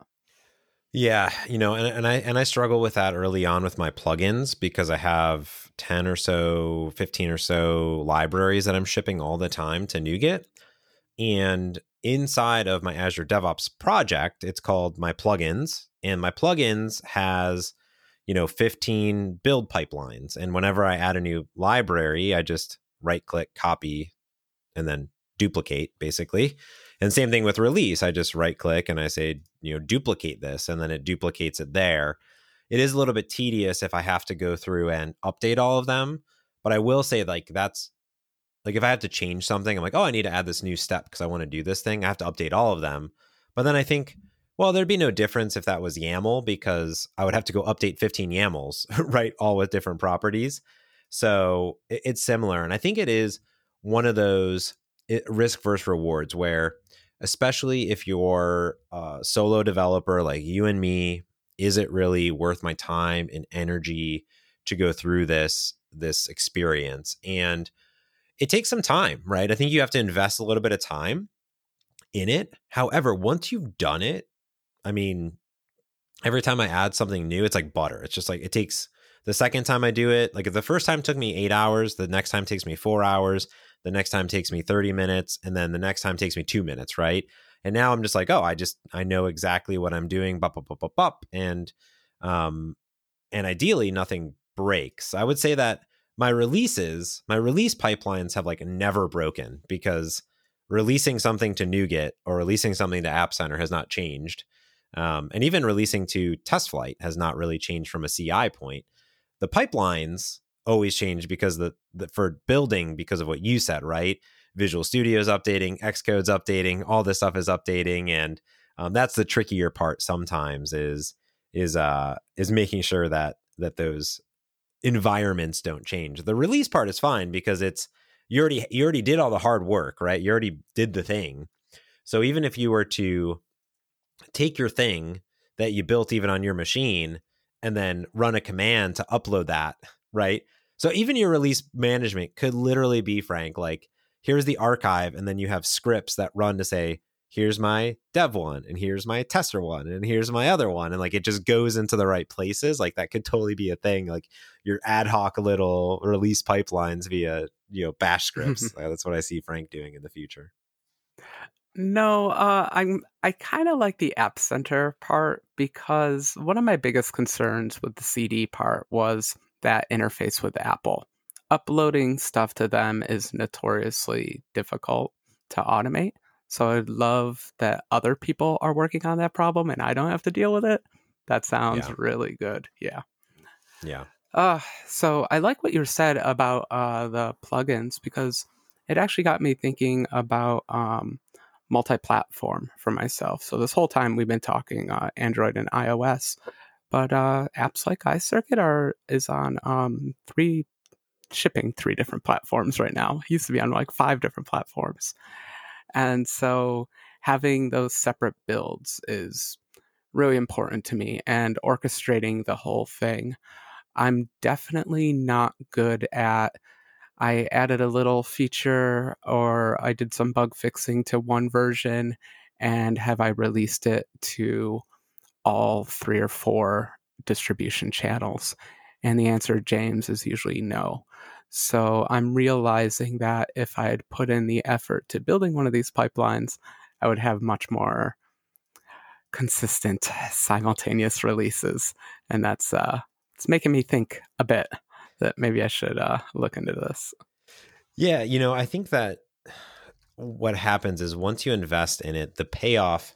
Yeah, you know, and, and I and I struggle with that early on with my plugins, because I have ten or so, fifteen or so libraries that I'm shipping all the time to NuGet. And inside of my Azure DevOps project, it's called my plugins. And my plugins has, you know, fifteen build pipelines. And whenever I add a new library, I just right-click, copy, and then duplicate, basically. And same thing with release. I just right click and I say, you know, duplicate this, and then it duplicates it there. It is a little bit tedious if I have to go through and update all of them. But I will say, like, that's like if I have to change something, I'm like, oh, I need to add this new step because I want to do this thing. I have to update all of them. But then I think, well, there'd be no difference if that was YAML, because I would have to go update fifteen YAMLs, right? All with different properties. So it's similar. And I think it is one of those risk versus rewards where, especially if you're a solo developer like you and me, is it really worth my time and energy to go through this, this experience? And it takes some time, right? I think you have to invest a little bit of time in it. However, once you've done it, I mean, every time I add something new, it's like butter. It's just like, it takes the second time I do it. Like if the first time took me eight hours, the next time takes me four hours. The next time takes me thirty minutes, and then the next time takes me two minutes, right? And now I'm just like, oh, I just, I know exactly what I'm doing, bop, bop, bop, bop, bop. And, um, and ideally nothing breaks. I would say that my releases, my release pipelines have like never broken, because releasing something to NuGet or releasing something to App Center has not changed. Um, and even releasing to TestFlight has not really changed from a C I point. The pipelines always change because the, the for building, because of what you said, right? Visual Studio is updating, Xcode's updating, all this stuff is updating, and um, that's the trickier part sometimes is is uh is making sure that that those environments don't change. The release part is fine because it's you already you already did all the hard work, right? You already did the thing. So even if you were to take your thing that you built even on your machine and then run a command to upload that, right? So even your release management could literally be, Frank, like, here's the archive, and then you have scripts that run to say, here's my dev one, and here's my tester one, and here's my other one. And like, it just goes into the right places. Like that could totally be a thing, like your ad hoc little release pipelines via, you know, bash scripts. That's what I see Frank doing in the future. No, uh, I'm, I kind of like the App Center part, because one of my biggest concerns with the C D part was that interface with Apple. Uploading stuff to them is notoriously difficult to automate. So I'd love that other people are working on that problem and I don't have to deal with it. That sounds yeah. really good. Yeah. Yeah. Uh, so I like what you said about uh, the plugins, because it actually got me thinking about um, multi-platform for myself. So this whole time we've been talking uh, Android and iOS. But uh, apps like iCircuit are is on um, three shipping three different platforms right now. It used to be on like five different platforms. And so having those separate builds is really important to me, and orchestrating the whole thing. I'm definitely not good at, I added a little feature or I did some bug fixing to one version, and have I released it to all three or four distribution channels? And the answer, James, is usually no. So I'm realizing that if I had put in the effort to building one of these pipelines, I would have much more consistent simultaneous releases. And that's uh, it's making me think a bit that maybe I should uh, look into this. Yeah, you know, I think that what happens is once you invest in it, the payoff,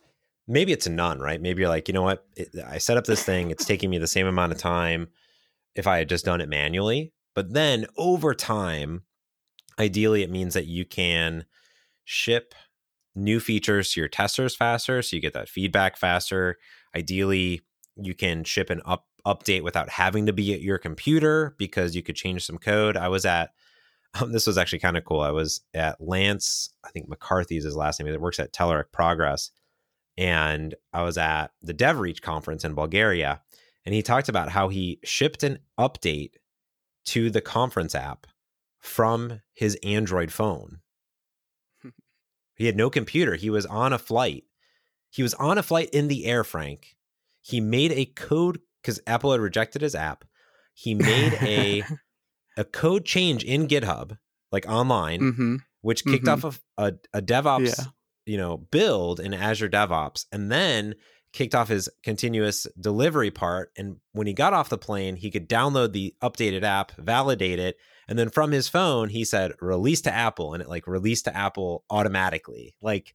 maybe it's a none, right? Maybe you're like, you know what? It, I set up this thing. It's taking me the same amount of time if I had just done it manually. But then over time, ideally, it means that you can ship new features to your testers faster. So you get that feedback faster. Ideally, you can ship an up, update without having to be at your computer, because you could change some code. I was at, um, this was actually kind of cool. I was at Lance, I think McCarthy is his last name, that works at Telerik Progress. And I was at the DevReach conference in Bulgaria, and he talked about how he shipped an update to the conference app from his Android phone. He had no computer. He was on a flight. He was on a flight in the air, Frank. He made a code because Apple had rejected his app. He made a a code change in GitHub, like online, mm-hmm. which kicked mm-hmm. off a, a, a DevOps, yeah. you know, build in Azure DevOps, and then kicked off his continuous delivery part. And when he got off the plane, he could download the updated app, validate it. And then from his phone, he said, release to Apple. And it like released to Apple automatically. Like,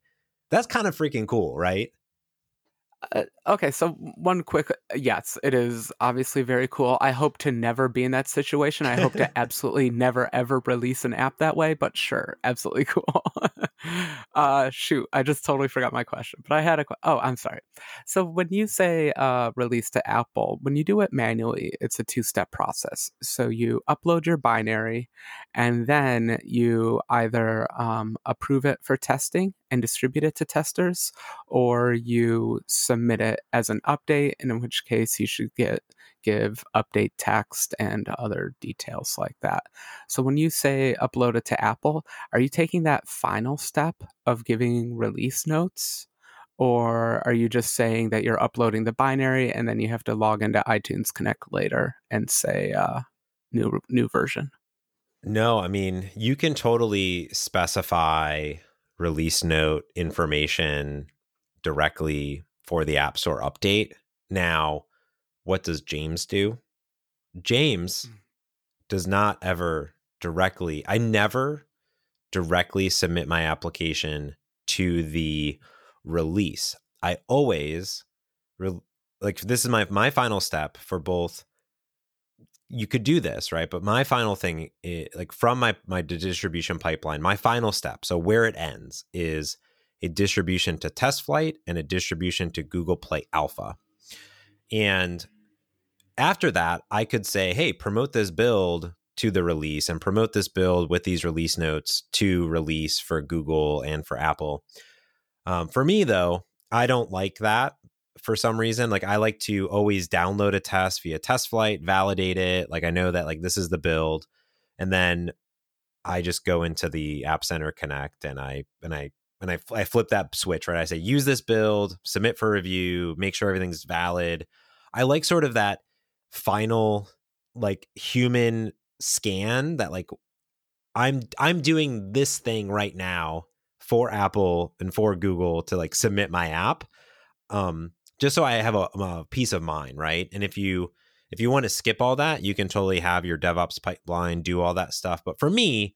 that's kind of freaking cool, right? Uh, okay, so one quick, yes, it is obviously very cool. I hope to never be in that situation. I hope to absolutely never, ever release an app that way, but sure, absolutely cool. uh, shoot, I just totally forgot my question, but I had a, qu- oh, I'm sorry. So when you say uh, release to Apple, when you do it manually, it's a two-step process. So you upload your binary, and then you either um, approve it for testing and distribute it to testers, or you submit it as an update, and in which case you should get give update text and other details like that. So when you say upload it to Apple, are you taking that final step of giving release notes, or are you just saying that you're uploading the binary and then you have to log into iTunes Connect later and say uh, new new version? No, I mean, you can totally specify release note information directly for the App Store update. Now, what does James do? James does not ever directly, I never directly submit my application to the release. I always, re, like this is my, my final step for both. You could do this, right? But my final thing, is, like from my, my distribution pipeline, my final step, so where it ends is a distribution to TestFlight and a distribution to Google Play Alpha. And after that, I could say, hey, promote this build to the release and promote this build with these release notes to release for Google and for Apple. Um, for me, though, I don't like that for some reason. Like I like to always download a test via TestFlight, validate it. Like I know that like this is the build. And then I just go into the App Center Connect and I and I And I, I flip that switch, right? I say, use this build, submit for review, make sure everything's valid. I like sort of that final, like human scan that like, I'm, I'm doing this thing right now for Apple and for Google to like submit my app. Um, just so I have a, a peace of mind, right? And if you, if you want to skip all that, you can totally have your DevOps pipeline do all that stuff. But for me,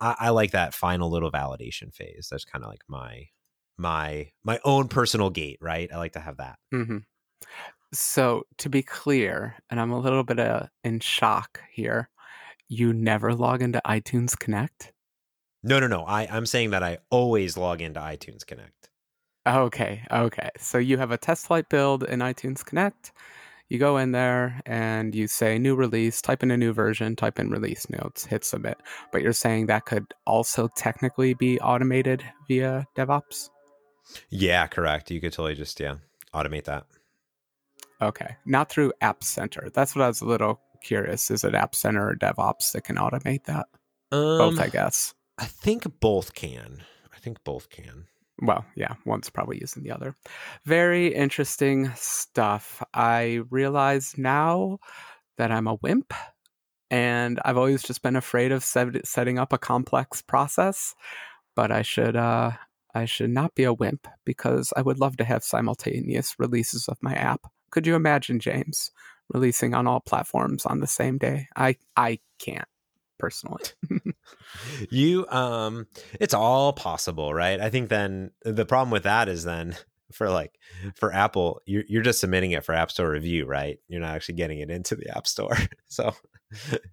I like that final little validation phase. That's kind of like my my my own personal gate, right? I like to have that. Mm-hmm. So to be clear, and I'm a little bit uh, in shock here, you never log into iTunes Connect? No, no, no. I, I'm saying that I always log into iTunes Connect. Okay, okay. So you have a TestFlight build in iTunes Connect. You go in there and you say new release, type in a new version, type in release notes, hit submit. But you're saying that could also technically be automated via DevOps? Yeah, correct. You could totally just, yeah, automate that. Okay. Not through App Center. That's what I was a little curious. Is it App Center or DevOps that can automate that? Um, both, I guess. I think both can. I think both can. Well, yeah, one's probably using the other. Very interesting stuff. I realize now that I'm a wimp, and I've always just been afraid of set- setting up a complex process. But I should, uh, I should not be a wimp, because I would love to have simultaneous releases of my app. Could you imagine, James, releasing on all platforms on the same day? I, I can't. Personally, you um, it's all possible, right? I think then the problem with that is then for like for Apple, you're you're just submitting it for App Store review, right? You're not actually getting it into the App Store, so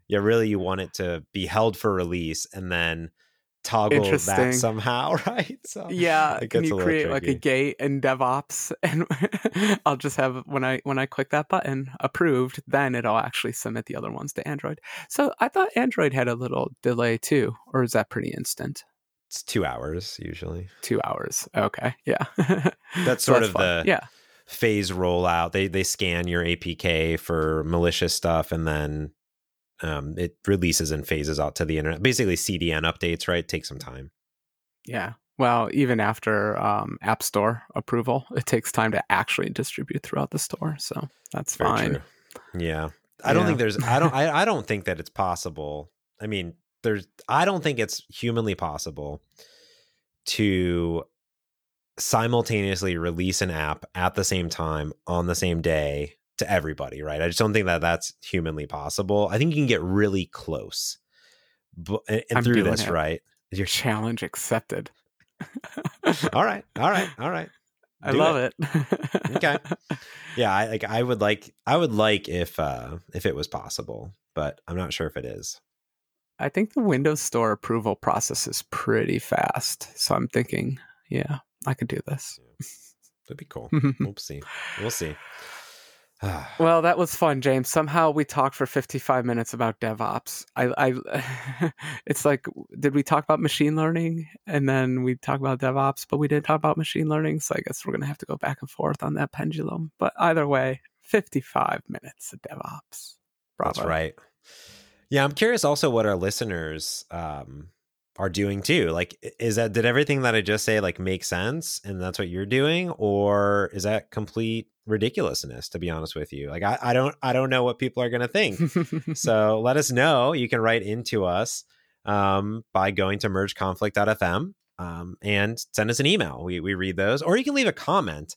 yeah, really you want it to be held for release and then toggle that somehow, right? So yeah, can you create tricky. Like a gate in DevOps, and I'll just have when I when I click that button approved, then it'll actually submit the other ones to Android. So I thought Android had a little delay too, or is that pretty instant? It's two hours usually. Two hours, okay, yeah. That's sort so that's of fun. The yeah. phase rollout. They they scan your A P K for malicious stuff, and then. Um, it releases and phases out to the internet. Basically, C D N updates, right? Take some time. Yeah. Well, even after um, App Store approval, it takes time to actually distribute throughout the store. So that's Very fine. True. Yeah. I yeah. don't think there's, I don't, I, I don't think that it's possible. I mean, there's, I don't think it's humanly possible to simultaneously release an app at the same time on the same day to everybody, right? I just don't think that that's humanly possible. I think you can get really close but, and, and through this, it. right? Your challenge accepted. all right. All right. All right. Do I love it. it. Okay. Yeah. I like, I would like, I would like if, uh, if it was possible, but I'm not sure if it is. I think the Windows Store approval process is pretty fast. So I'm thinking, yeah, I could do this. Yeah. That'd be cool. We'll see. We'll see. Well, that was fun, James. Somehow we talked for fifty-five minutes about DevOps. I, I it's like, did we talk about machine learning? And then we talked about DevOps, but we didn't talk about machine learning. So I guess we're going to have to go back and forth on that pendulum. But either way, fifty-five minutes of DevOps. Bravo. That's right. Yeah, I'm curious also what our listeners um, are doing too. Like, is that, did everything that I just say like make sense and that's what you're doing? Or is that complete ridiculousness, to be honest with you? Like, I, I don't, I don't know what people are going to think. So let us know. You can write into us um, by going to merge conflict dot f m um, and send us an email. We, we read those, or you can leave a comment.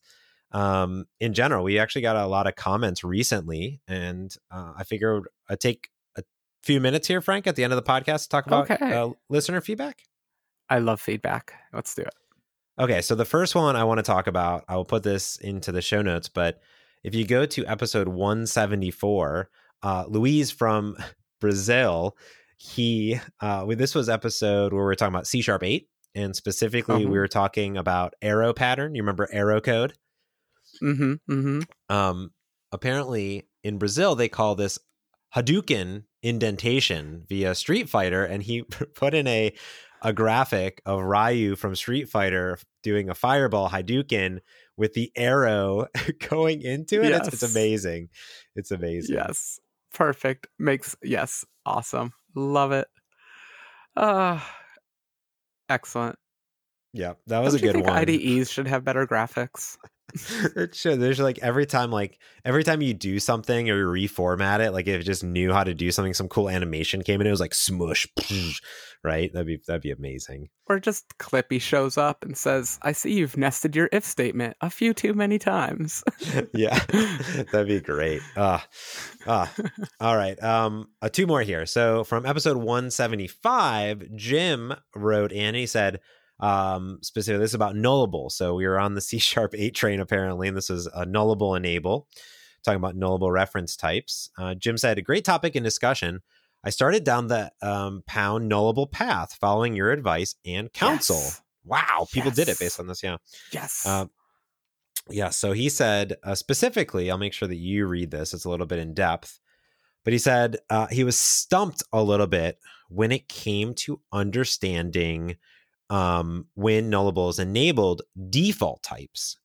Um, in general, we actually got a lot of comments recently, and uh, I figured I'd take a few minutes here, Frank, at the end of the podcast to talk about okay. uh, listener feedback. I love feedback. Let's do it. Okay, so the first one I want to talk about, I will put this into the show notes, but if you go to episode one seventy-four, uh, Luis from Brazil, he, uh, well, this was episode where we were talking about C sharp eight, and specifically mm-hmm. we were talking about arrow pattern. You remember arrow code? Mm-hmm, mm-hmm. Um, apparently, in Brazil, they call this Hadouken indentation via Street Fighter, and he put in a... a graphic of Ryu from Street Fighter doing a fireball Hadouken with the arrow going into it. Yes. It's, it's amazing. It's amazing. Yes. Perfect. Makes, yes. Awesome. Love it. Uh, excellent. Yeah, that was Don't a you good think one. I D Es should have better graphics. It should. There's like every time, like every time you do something or you reformat it, like if it just knew how to do something, some cool animation came in. It was like smush, right? That'd be that'd be amazing. Or just Clippy shows up and says, "I see you've nested your if statement a few too many times." Yeah, that'd be great. Uh, uh. All right, um, uh, two more here. So from episode one seventy-five, Jim wrote in and he said, um specifically this is about nullable. So we were on the C sharp eight train apparently, and this is a nullable enable, talking about nullable reference types. uh, Jim said, a great topic in discussion. I started down the um pound nullable path following your advice and counsel. Yes. Wow, people yes. did it based on this. Yeah. Yes. Uh, yeah, so he said uh, specifically, I'll make sure that you read this, it's a little bit in depth, but he said uh he was stumped a little bit when it came to understanding Um, when nullable is enabled default types.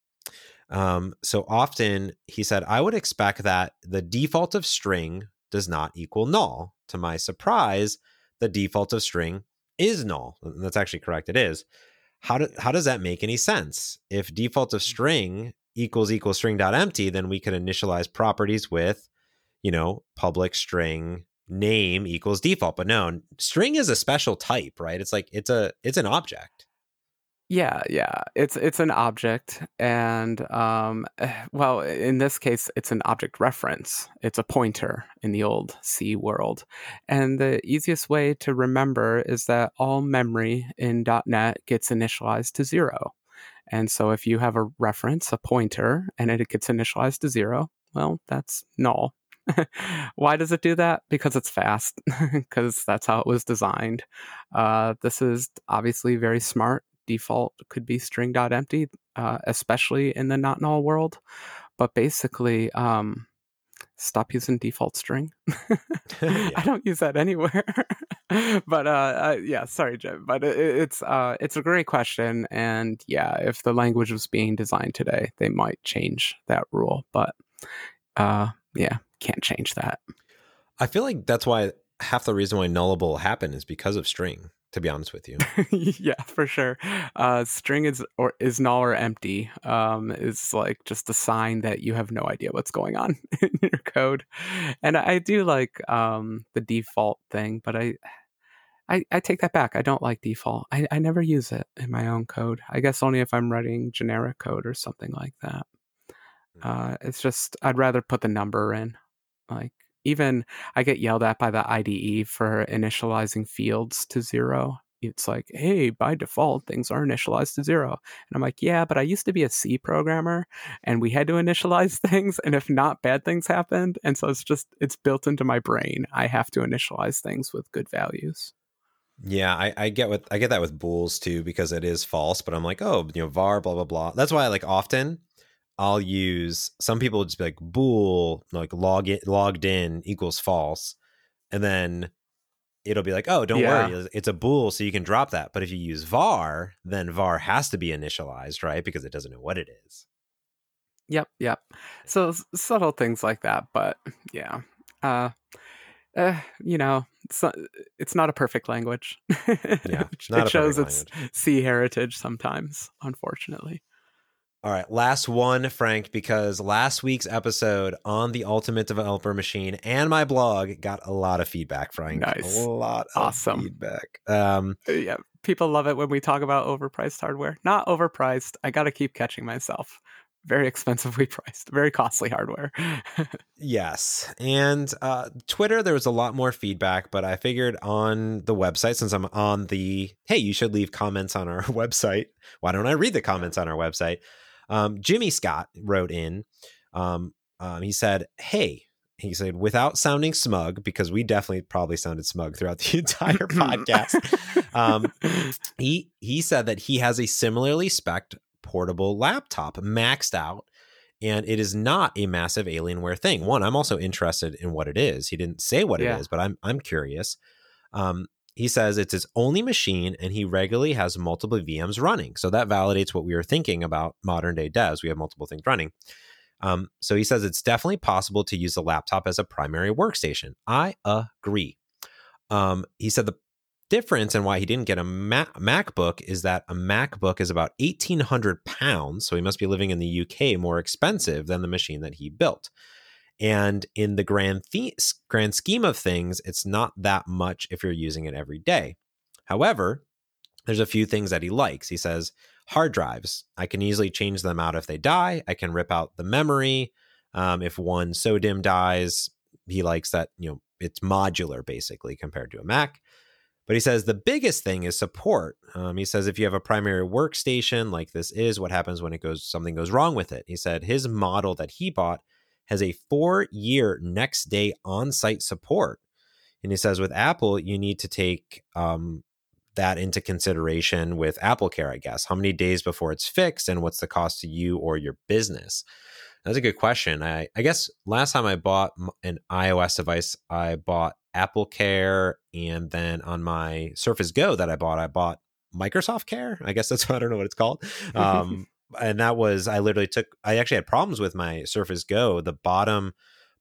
Um, so often he said, I would expect that the default of string does not equal null. To my surprise, the default of string is null. And that's actually correct. It is. How do, how does that make any sense? If default of string equals equals string.empty, then we could initialize properties with, you know, public string name equals default. But no, string is a special type, right? It's like it's a it's an object. Yeah, yeah, it's it's an object, and um, well, in this case, it's an object reference. It's a pointer in the old C world, and the easiest way to remember is that all memory in .NET gets initialized to zero, and so if you have a reference, a pointer, and it gets initialized to zero, well, that's null. Why does it do that? Because it's fast, because that's how it was designed. Uh, this is obviously very smart. Default could be string.empty, uh, especially in the not null world. But basically, um, stop using default string. Yeah. I don't use that anywhere. But uh, uh, yeah, sorry, Jim. But it, it's uh, it's a great question. And yeah, if the language was being designed today, they might change that rule. But uh, yeah. Can't change that. I feel like that's why half the reason why nullable happened is because of string. to be honest with you. Yeah, for sure. Uh, string is or is null or empty. Um, is like just a sign that you have no idea what's going on in your code. And I do like um, the default thing, but I, I I take that back. I don't like default. I, I never use it in my own code. I guess only if I'm writing generic code or something like that. Uh, it's just I'd rather put the number in. Like, even I get yelled at by the I D E for initializing fields to zero. It's like, hey, by default, things are initialized to zero. And I'm like, yeah, but I used to be a C programmer and we had to initialize things. And if not, bad things happened. And so it's just, it's built into my brain. I have to initialize things with good values. Yeah, I, I get what I get that with bools too, because it is false. But I'm like, oh, you know, var, blah, blah, blah. That's why I like often I'll use, some people just be like bool, like log in, logged in equals false. And then it'll be like, oh, don't yeah. worry, it's a bool, so you can drop that. But if you use var, then var has to be initialized, right? Because it doesn't know what it is. Yep, yep. So subtle things like that. But yeah, uh, uh, you know, it's not, it's not a perfect language. Yeah, not it shows its C heritage sometimes, unfortunately. All right, last one, Frank, because last week's episode on the Ultimate Developer Machine and my blog got a lot of feedback, Frank. Nice. A lot awesome. Of feedback. Um, yeah, people love it when we talk about overpriced hardware. Not overpriced. I got to keep catching myself. Very expensively priced, very costly hardware. Yes. And uh, Twitter, there was a lot more feedback, but I figured on the website, since I'm on the, hey, you should leave comments on our website. Why don't I read the comments on our website? Um, Jimmy Scott wrote in, um, um, he said, hey, he said, without sounding smug, because we definitely probably sounded smug throughout the entire podcast. Um, he, he said that he has a similarly spec'd portable laptop maxed out, and it is not a massive Alienware thing. One, I'm also interested in what it is. He didn't say what yeah. it is, but I'm, I'm curious. Um, He says it's his only machine and he regularly has multiple V Ms running. So that validates what we were thinking about modern day devs. We have multiple things running. Um, so he says it's definitely possible to use the laptop as a primary workstation. I agree. Um, he said the difference and why he didn't get a Ma- MacBook is that a MacBook is about eighteen hundred pounds. So he must be living in the U K, more expensive than the machine that he built. And in the grand the- grand scheme of things, it's not that much if you're using it every day. However, there's a few things that he likes. He says, hard drives. I can easily change them out if they die. I can rip out the memory. Um, if one SO D I M M dies, he likes that, you know, it's modular basically compared to a Mac. But he says the biggest thing is support. Um, he says if you have a primary workstation like this is, what happens when it goes something goes wrong with it? He said his model that he bought has a four-year next-day on-site support. And he says with Apple, you need to take um, that into consideration with AppleCare, I guess. How many days before it's fixed, and what's the cost to you or your business? That's a good question. I, I guess last time I bought an iOS device, I bought AppleCare, and then on my Surface Go that I bought, I bought Microsoft Care. I guess that's, I don't know what it's called. Um And that was, I literally took, I actually had problems with my Surface Go. The bottom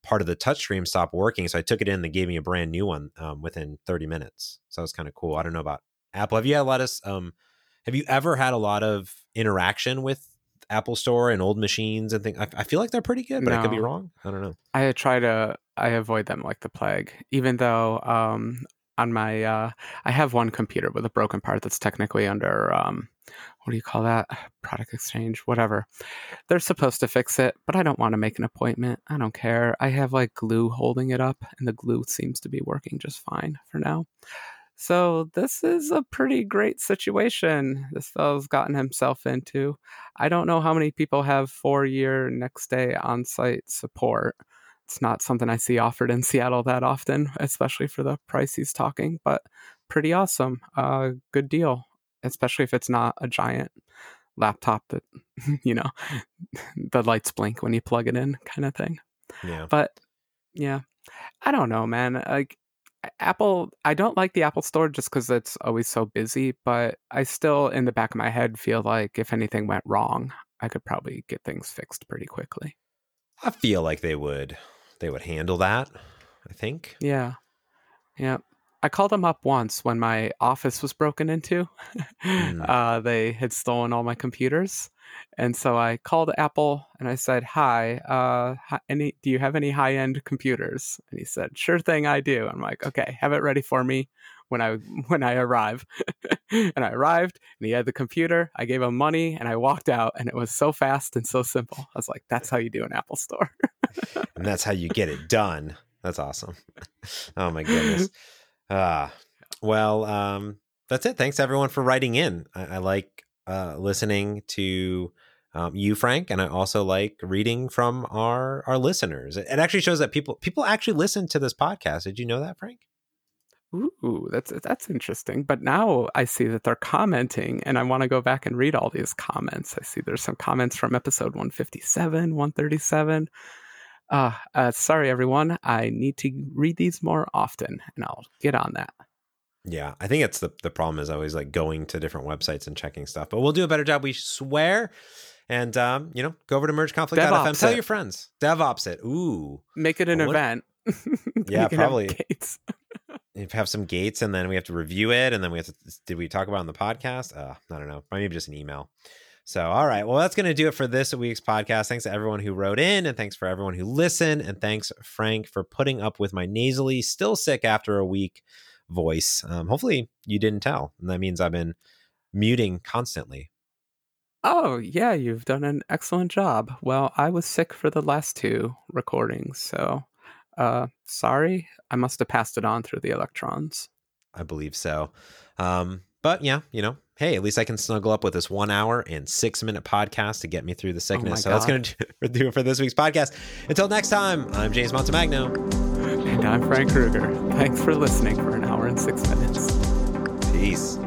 part of the touchscreen stopped working. So I took it in, they gave me a brand new one um, within thirty minutes. So that was kind of cool. I don't know about Apple. Have you had a lot of, um, have you ever had a lot of interaction with Apple Store and old machines and things? I, I feel like they're pretty good, but no. I could be wrong. I don't know. I try to, I avoid them like the plague, even though um, on my, uh, I have one computer with a broken part that's technically under, um, what do you call that? Product exchange, whatever. They're supposed to fix it, but I don't want to make an appointment. I don't care. I have like glue holding it up, and the glue seems to be working just fine for now. So this is a pretty great situation this fellow's gotten himself into. I don't know how many people have four-year next-day on-site support. It's not something I see offered in Seattle that often, especially for the price he's talking, but pretty awesome. Uh, good deal. Especially if it's not a giant laptop that, you know, the lights blink when you plug it in kind of thing. Yeah. But yeah, I don't know, man. Like Apple, I don't like the Apple Store just because it's always so busy, but I still in the back of my head feel like if anything went wrong, I could probably get things fixed pretty quickly. I feel like they would, they would handle that, I think. Yeah. Yeah. I called them up once when my office was broken into. mm. Uh, they had stolen all my computers. And so I called Apple and I said, hi, uh, hi any, do you have any high-end computers? And he said, sure thing, I do. I'm like, okay, have it ready for me when I when I arrive. And I arrived and he had the computer. I gave him money and I walked out, and it was so fast and so simple. I was like, that's how you do an Apple store. And that's how you get it done. That's awesome. Oh, my goodness. Uh, well, um, that's it. Thanks, everyone, for writing in. I, I like uh, listening to um, you, Frank, and I also like reading from our, our listeners. It, it actually shows that people people actually listen to this podcast. Did you know that, Frank? Ooh, that's that's interesting. But now I see that they're commenting, and I want to go back and read all these comments. I see there's some comments from episode one fifty-seven, one thirty-seven. Uh, uh, sorry, everyone. I need to read these more often, and I'll get on that. Yeah, I think that's the, the problem is always like going to different websites and checking stuff. But we'll do a better job, we swear. And, um, you know, go over to merge conflict dot f m. Tell your friends. DevOps it. Ooh. Make it an well, event. Yeah, probably. Gates. Have some gates, and then we have to review it, and then we have to, did we talk about it on the podcast? Uh, I don't know. Maybe just an email. So, all right. Well, that's going to do it for this week's podcast. Thanks to everyone who wrote in, and thanks for everyone who listened. And thanks, Frank, for putting up with my nasally, still sick after a week voice. Um, hopefully you didn't tell. And that means I've been muting constantly. Oh, yeah. You've done an excellent job. Well, I was sick for the last two recordings. So, uh, sorry. I must have passed it on through the electrons. I believe so. Um, but yeah, you know. Hey, at least I can snuggle up with this one hour and six minute podcast to get me through the sickness. Oh so God. That's going to do it for this week's podcast. Until next time, I'm James Montemagno. And I'm Frank Krueger. Thanks for listening for an hour and six minutes. Peace.